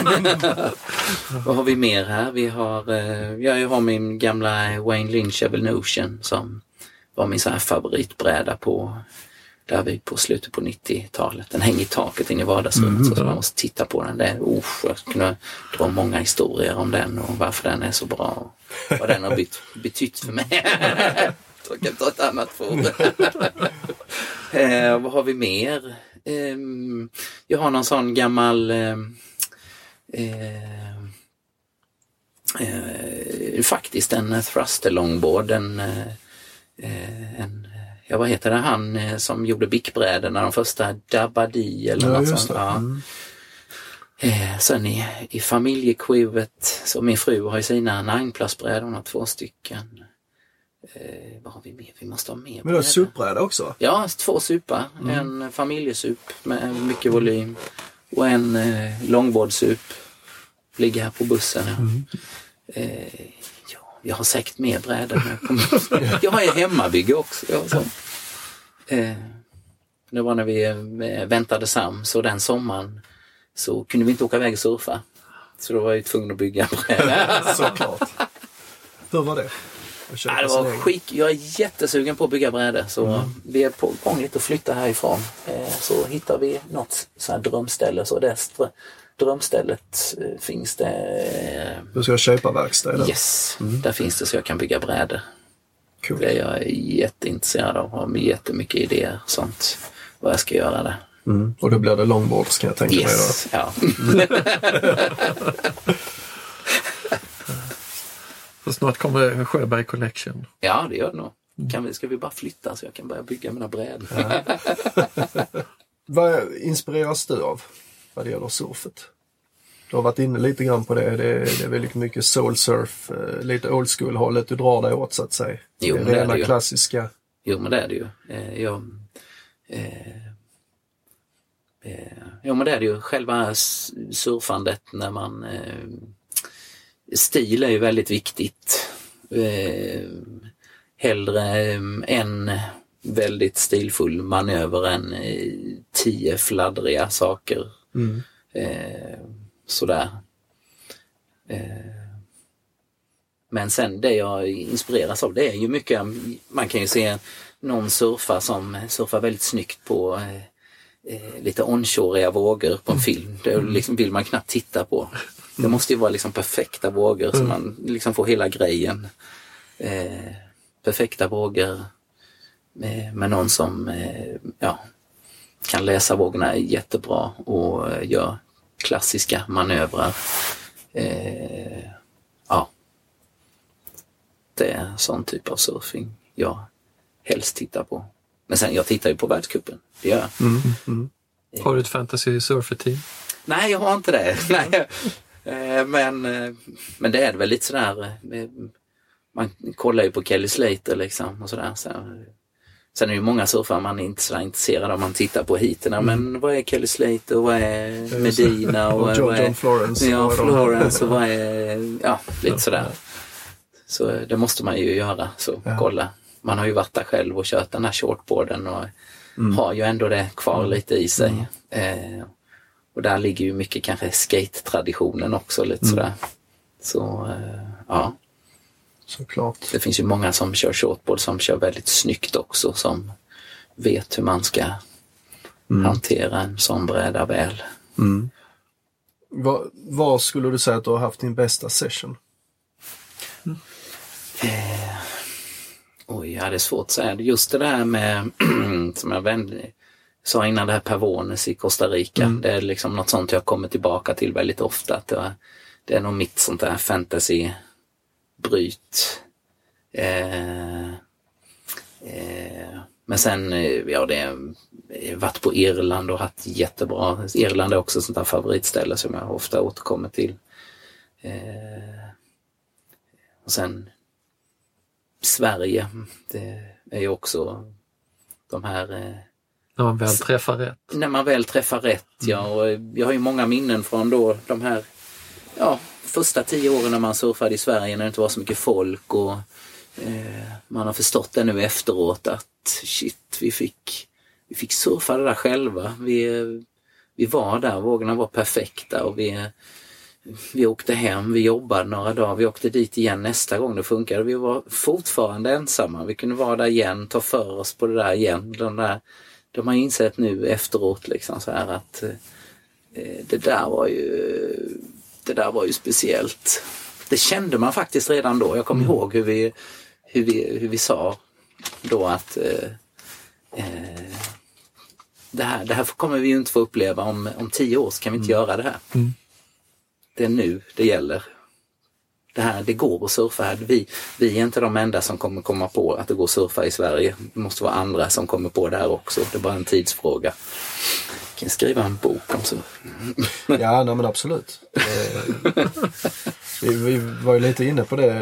Vad har vi mer här? Vi har, eh, jag har min gamla Wayne Lynch Evolution som var min så här favoritbräda på... Där vi på slutet på nittiotalet. Den hänger i taket inne i vardagsrummet. Mm, så man måste titta på den där. Oh, jag kunde dra många historier om den. Och varför den är så bra. Och vad den har bytt, betytt för mig. Jag kan ta ett annat fråga. eh, vad har vi mer? Eh, jag har någon sån gammal... Eh, eh, faktiskt en thruster longboard. En... Eh, en Ja, vad heter det? Han som gjorde bickbrädorna, de första Dabadi eller ja, något sånt. Ja. Mm. Eh, sen i, i familjekvivet, så min fru har ju sina nine plus-brädor, hon har två stycken. Eh, vad har vi mer? Vi måste ha mer. Men du har supbrädor också? Ja, två supa. Mm. En familjesup med mycket volym och en eh, longboardsup. Ligger här på bussen. Ja. Mm. Eh, Jag har säkert mer brädor. Jag, jag är hemmabygge också. Jag så. Eh, det var när vi väntade Sam. Så den sommaren så kunde vi inte åka iväg och surfa. Så då var jag tvungen att bygga brädor. Såklart. Hur var det? Ja, det var skik. Jag är jättesugen på att bygga brädor. Så mm. vi är på gång lite att flytta härifrån. Eh, så hittar vi något så här drömställe. Så det är drömstället eh, finns det... Eh, du ska köpa verkstäder? Yes, mm. där finns det så jag kan bygga brädor. Cool. Det är jag jätteintresserad av. Har jättemycket idéer och sånt. Vad jag ska göra där. Mm. Och då blir det longboard, ska jag tänka mig. Yes, ja. Så snart kommer Sjöberg Collection. Ja, det gör det nog. Kan vi, ska vi bara flytta så jag kan börja bygga mina brädor? Vad inspireras du av? Vad det gäller surfet. Du har varit inne lite grann på det. Det är, det är väldigt mycket soulsurf. Lite old school-hållet. Du drar dig åt så att säga. Jo, det är, det är det klassiska. Ju. Jo, men det är det ju. Eh, jag, eh, eh, jo, men det är det ju. Själva surfandet när man... Eh, stil är ju väldigt viktigt. Eh, hellre en... väldigt stilfull manöver än tio fladdriga saker. Mm. Eh, sådär. Eh, men sen det jag inspireras av, det är ju mycket, man kan ju se någon surfa som surfar väldigt snyggt på eh, lite onshoriga vågor på en film. Det liksom vill man knappt titta på. Det måste ju vara liksom perfekta vågor så man liksom får hela grejen. Eh, perfekta vågor eh, med någon som eh, ja, kan läsa vågorna jättebra och eh, gör klassiska manövrar. Eh, ja. Det är sån typ av surfing jag helst tittar på. Men sen, jag tittar ju på världscupen. Det gör jag. Mm, mm. Eh. Har du ett fantasy surfer-team? Nej, jag har inte det. Nej. Eh, men, eh, men det är väl lite sådär... Eh, man kollar ju på Kelly Slater liksom och sådär. Sen, sen är det ju många surfare man är inte så intresserad av, man tittar på hiterna. Mm. Men vad är Kelly Slater och vad är Medina och, och John, vad är John Florence? Ja, Florence och vad är... Ja, lite sådär. Så det måste man ju göra, så ja. Kolla. Man har ju varit där själv och kört den här shortboarden och mm. har ju ändå det kvar mm. lite i sig. Mm. Eh, och där ligger ju mycket kanske skate-traditionen också lite mm. sådär. Så, eh, ja. Såklart. Det finns ju många som kör shortboard som kör väldigt snyggt också, som vet hur man ska mm. hantera en sån bräda väl. Mm. Vad, vad skulle du säga att du har haft din bästa session? Mm. Eh, oj, jag hade svårt att säga. Just det där med som jag vände, sa innan, det här Pavones i Costa Rica. Mm. Det är liksom något sånt jag kommer tillbaka till väldigt ofta. Att det, var, det är nog mitt sånt där fantasy bryt. Eh, eh, men sen, ja, det har varit på Irland och haft jättebra. Irland är också sånt där favoritställe som jag ofta återkommer till. Eh, och sen Sverige, det är ju också de här... Eh, när man väl träffar rätt. När man väl träffar rätt, ja. Och jag har ju många minnen från då de här, ja, första tio åren när man surfade i Sverige, när det inte var så mycket folk, och eh, man har förstått det nu efteråt att shit, vi fick vi fick surfa det där själva. Vi, vi var där, vågorna var perfekta och vi, vi åkte hem, vi jobbade några dagar, vi åkte dit igen nästa gång det funkade. Vi var fortfarande ensamma, vi kunde vara där igen, ta för oss på det där igen. De, där, de har insett nu efteråt liksom så här att eh, det där var ju... Det där var ju speciellt. Det kände man faktiskt redan då. Jag kommer mm. ihåg hur vi, hur, vi, hur vi sa då att eh, eh, det, här, det här kommer vi ju inte få uppleva om, om tio år, så kan vi inte mm. göra det här. Mm. Det är nu det gäller. Det här, det går att surfa här. Vi, vi är inte de enda som kommer komma på att det går att surfa i Sverige. Det måste vara andra som kommer på det här också. Det är bara en tidsfråga. Jag kan skriva en bok om så. Ja, nej, men absolut. vi, vi var ju lite inne på det.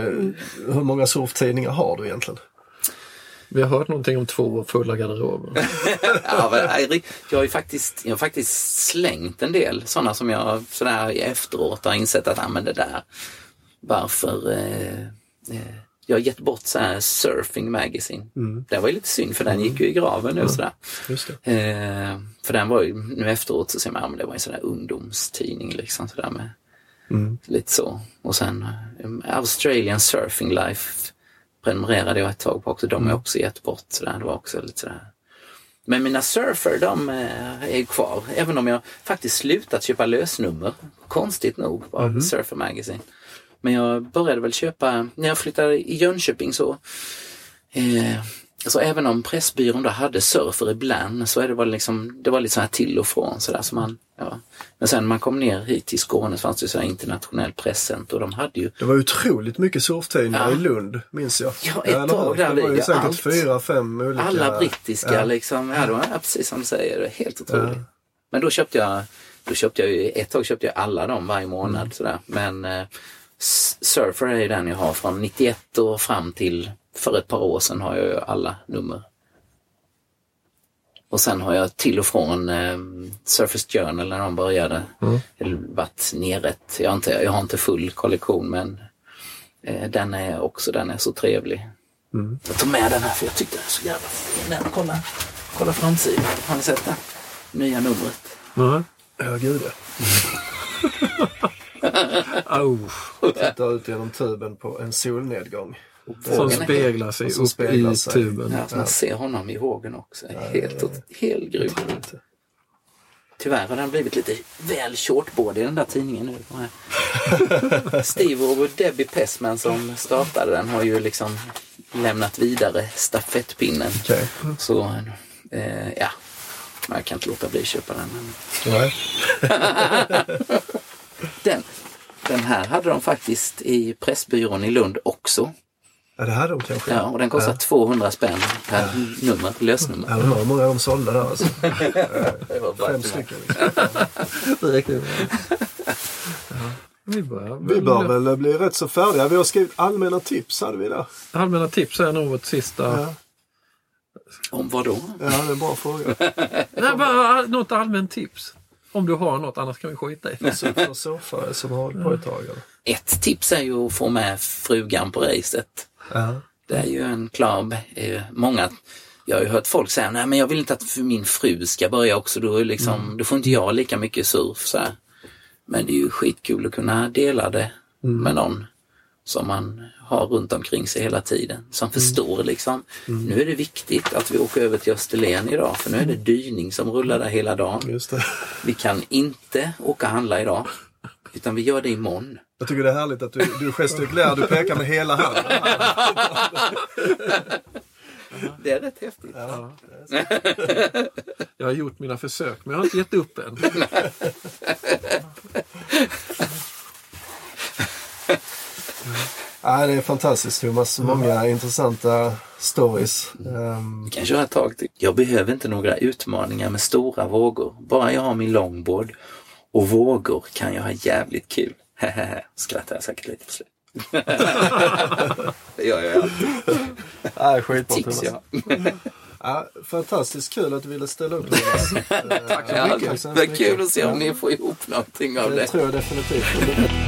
Hur många surftidningar har du egentligen? Vi har hört någonting om två fulla garderober. Ja, men, jag har ju faktiskt, jag har faktiskt slängt en del sådana som jag sådär efteråt har insett att använda det där. Varför eh, eh, jag har gett bort så här Surfing Magazine. Mm. Det var ju lite synd, för den gick ju i graven nu. Mm. Sådär. Just det. Eh, för den var ju, nu efteråt så ser man, ja, men det var en sån där ungdomstidning liksom sådär med mm. lite så. Och sen um, Australian Surfing Life prenumererade jag ett tag på också. De har mm. också gett bort sådär. Det var också lite sådär. Men mina surfer, de eh, är kvar. Även om jag faktiskt slutat köpa lösnummer. Konstigt nog av mm. Surfer Magazine. Men jag började väl köpa, när jag flyttade i Jönköping så, eh, så även om Pressbyrån då hade surfer ibland, så är det var liksom, det var lite så här till och från så där, så man, ja. Men sen när man kom ner hit till Skåne så fanns det så här internationell presscent och de hade ju... Det var otroligt mycket surftidningar, ja. I Lund, minns jag. Ja, ett tag där. Det var ju säkert allt, fyra, fem olika... Alla brittiska, ja. Liksom, ja, det var, ja, precis som du säger, det var helt otroligt. Ja. Men då köpte jag, då köpte jag ju, ett tag köpte jag alla dem varje månad mm. sådär, men... Eh, Surfer är ju den jag har från nittioett och fram till för ett par år sedan har jag ju alla nummer. Och sen har jag till och från eh, Surface Journal när de började. Mm. Eller varit nerrätt. Jag har, inte, jag har inte full kollektion, men eh, den är också, den är så trevlig. Mm. Jag tog med den här för jag tyckte den är så jävla fin. Kolla, kolla framsidan. Har ni sett den? Nya numret. Mm. Ja, gud det. Oh. Titta ut genom tuben på en solnedgång som speglar sig som upp speglar i sig. Tuben, ja, man ser honom i vågen också, ja, helt, ja, ja. Helt grym. Tyvärr har den blivit lite väl shortboard i den där tidningen nu. Steve och Debbie Pessman som startade den har ju liksom lämnat vidare stafettpinnen. Okay. Så eh, ja, jag kan inte låta bli att köpa den. Nej. den, den här hade de faktiskt i Pressbyrån i Lund också. Ja, det här de kanske. Ja, och den kostar ja. tvåhundra spänn per ja. nummer, lösnummer. Ja, det var många de sålde där alltså. det var fem stycken. Direkt nu. Vi börjar, vi börjar väl det... bli rätt så färdiga. Vi har skrivit allmänna tips, hade vi där. Allmänna tips är nog vårt sista... Ja. Om vad då? Ja, det är en bra fråga. Nej, bara något allmänt tips. Om du har något, annars kan vi skita i. För sofa som har hållit på ett tag. Eller? Ett tips är ju att få med frugan på racet. Uh-huh. Det är ju en klar... Eh, många... Jag har ju hört folk säga, nej men jag vill inte att min fru ska börja också. Då, liksom, mm. då får inte jag lika mycket surf. Så här. Men det är ju skitkul att kunna dela det mm. med någon som man har runt omkring sig hela tiden. Som mm. förstår liksom. Mm. Nu är det viktigt att vi åker över till Österlen idag. För nu är det dyning som rullar där hela dagen. Just det. Vi kan inte åka handla idag. Utan vi gör det imorgon. Jag tycker det är härligt att du, du gestikulerar. Du pekar med hela handen. Det är rätt häftigt. Ja, det är jag har gjort mina försök. Men jag har inte gett upp än. Ja, det är fantastiskt, Thomas. Många mm. intressanta stories. Um... Kan köra ett tag till. Jag behöver inte några utmaningar med stora vågor. Bara jag har min longboard och vågor kan jag ha jävligt kul. Skrattar jag säkert lite på slut. Det gör jag alltid. Ja, skitbra, Thomas. Ja. Ja, fantastiskt kul att du ville ställa upp. Tack så mycket. Det var kul att se om ni får ihop någonting av det. Det tror jag definitivt.